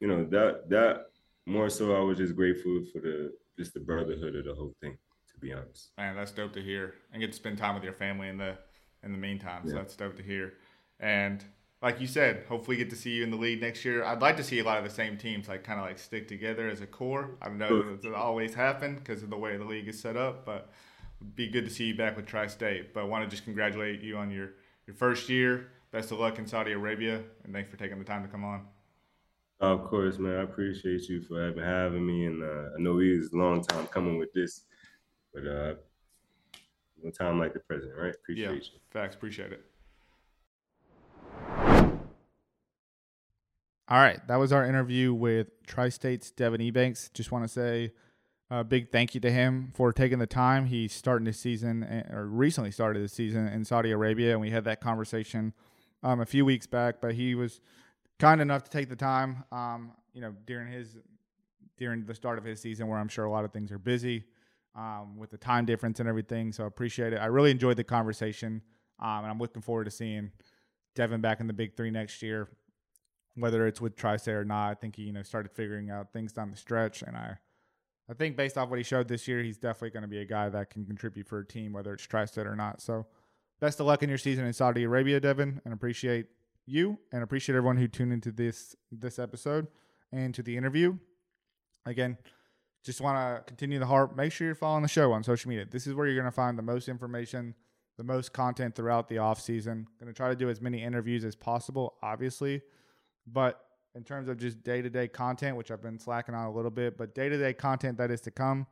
you know, that that more so I was just grateful for the just the brotherhood of the whole thing, to be honest. Man, that's dope to hear. I get to spend time with your family in the, in the meantime, yeah. So that's dope to hear. And – like you said, hopefully get to see you in the league next year. I'd like to see a lot of the same teams like kind of like stick together as a core. I know that doesn't always happen because of the way the league is set up, but it'd be good to see you back with Tri-State. But I want to just congratulate you on your, your first year. Best of luck in Saudi Arabia, and thanks for taking the time to come on. Of course, man. I appreciate you for having me, and uh, I know we was a long time coming with this, but uh, no time like the present, right? Appreciate yeah, you. Facts. Appreciate it. All right, that was our interview with Tri-State's Devin Ebanks. Just want to say a big thank you to him for taking the time. He's starting his season, or recently started his season in Saudi Arabia, and we had that conversation um, a few weeks back. But he was kind enough to take the time, um, you know, during his during the start of his season, where I'm sure a lot of things are busy um, with the time difference and everything. So I appreciate it. I really enjoyed the conversation, um, and I'm looking forward to seeing Devin back in the Big Three next year. Whether it's with Tri-State or not, I think he, you know, started figuring out things down the stretch. And I I think based off what he showed this year, he's definitely going to be a guy that can contribute for a team, whether it's Tri-State or not. So best of luck in your season in Saudi Arabia, Devin, and appreciate you and appreciate everyone who tuned into this this episode and to the interview. Again, just want to continue the heart. Make sure you're following the show on social media. This is where you're going to find the most information, the most content throughout the off season. Going to try to do as many interviews as possible, obviously. But in terms of just day-to-day content, which I've been slacking on a little bit, but day-to-day content that is to come,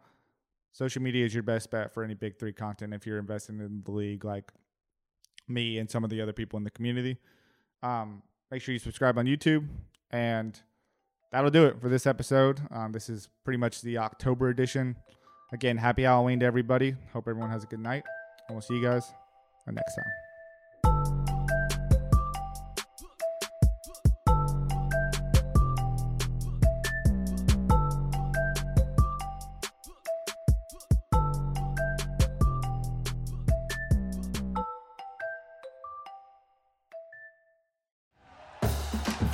social media is your best bet for any Big Three content if you're investing in the league like me and some of the other people in the community. Um, make sure you subscribe on YouTube, and that'll do it for this episode. Um, this is pretty much the October edition. Again, happy Halloween to everybody. Hope everyone has a good night, and we'll see you guys next time.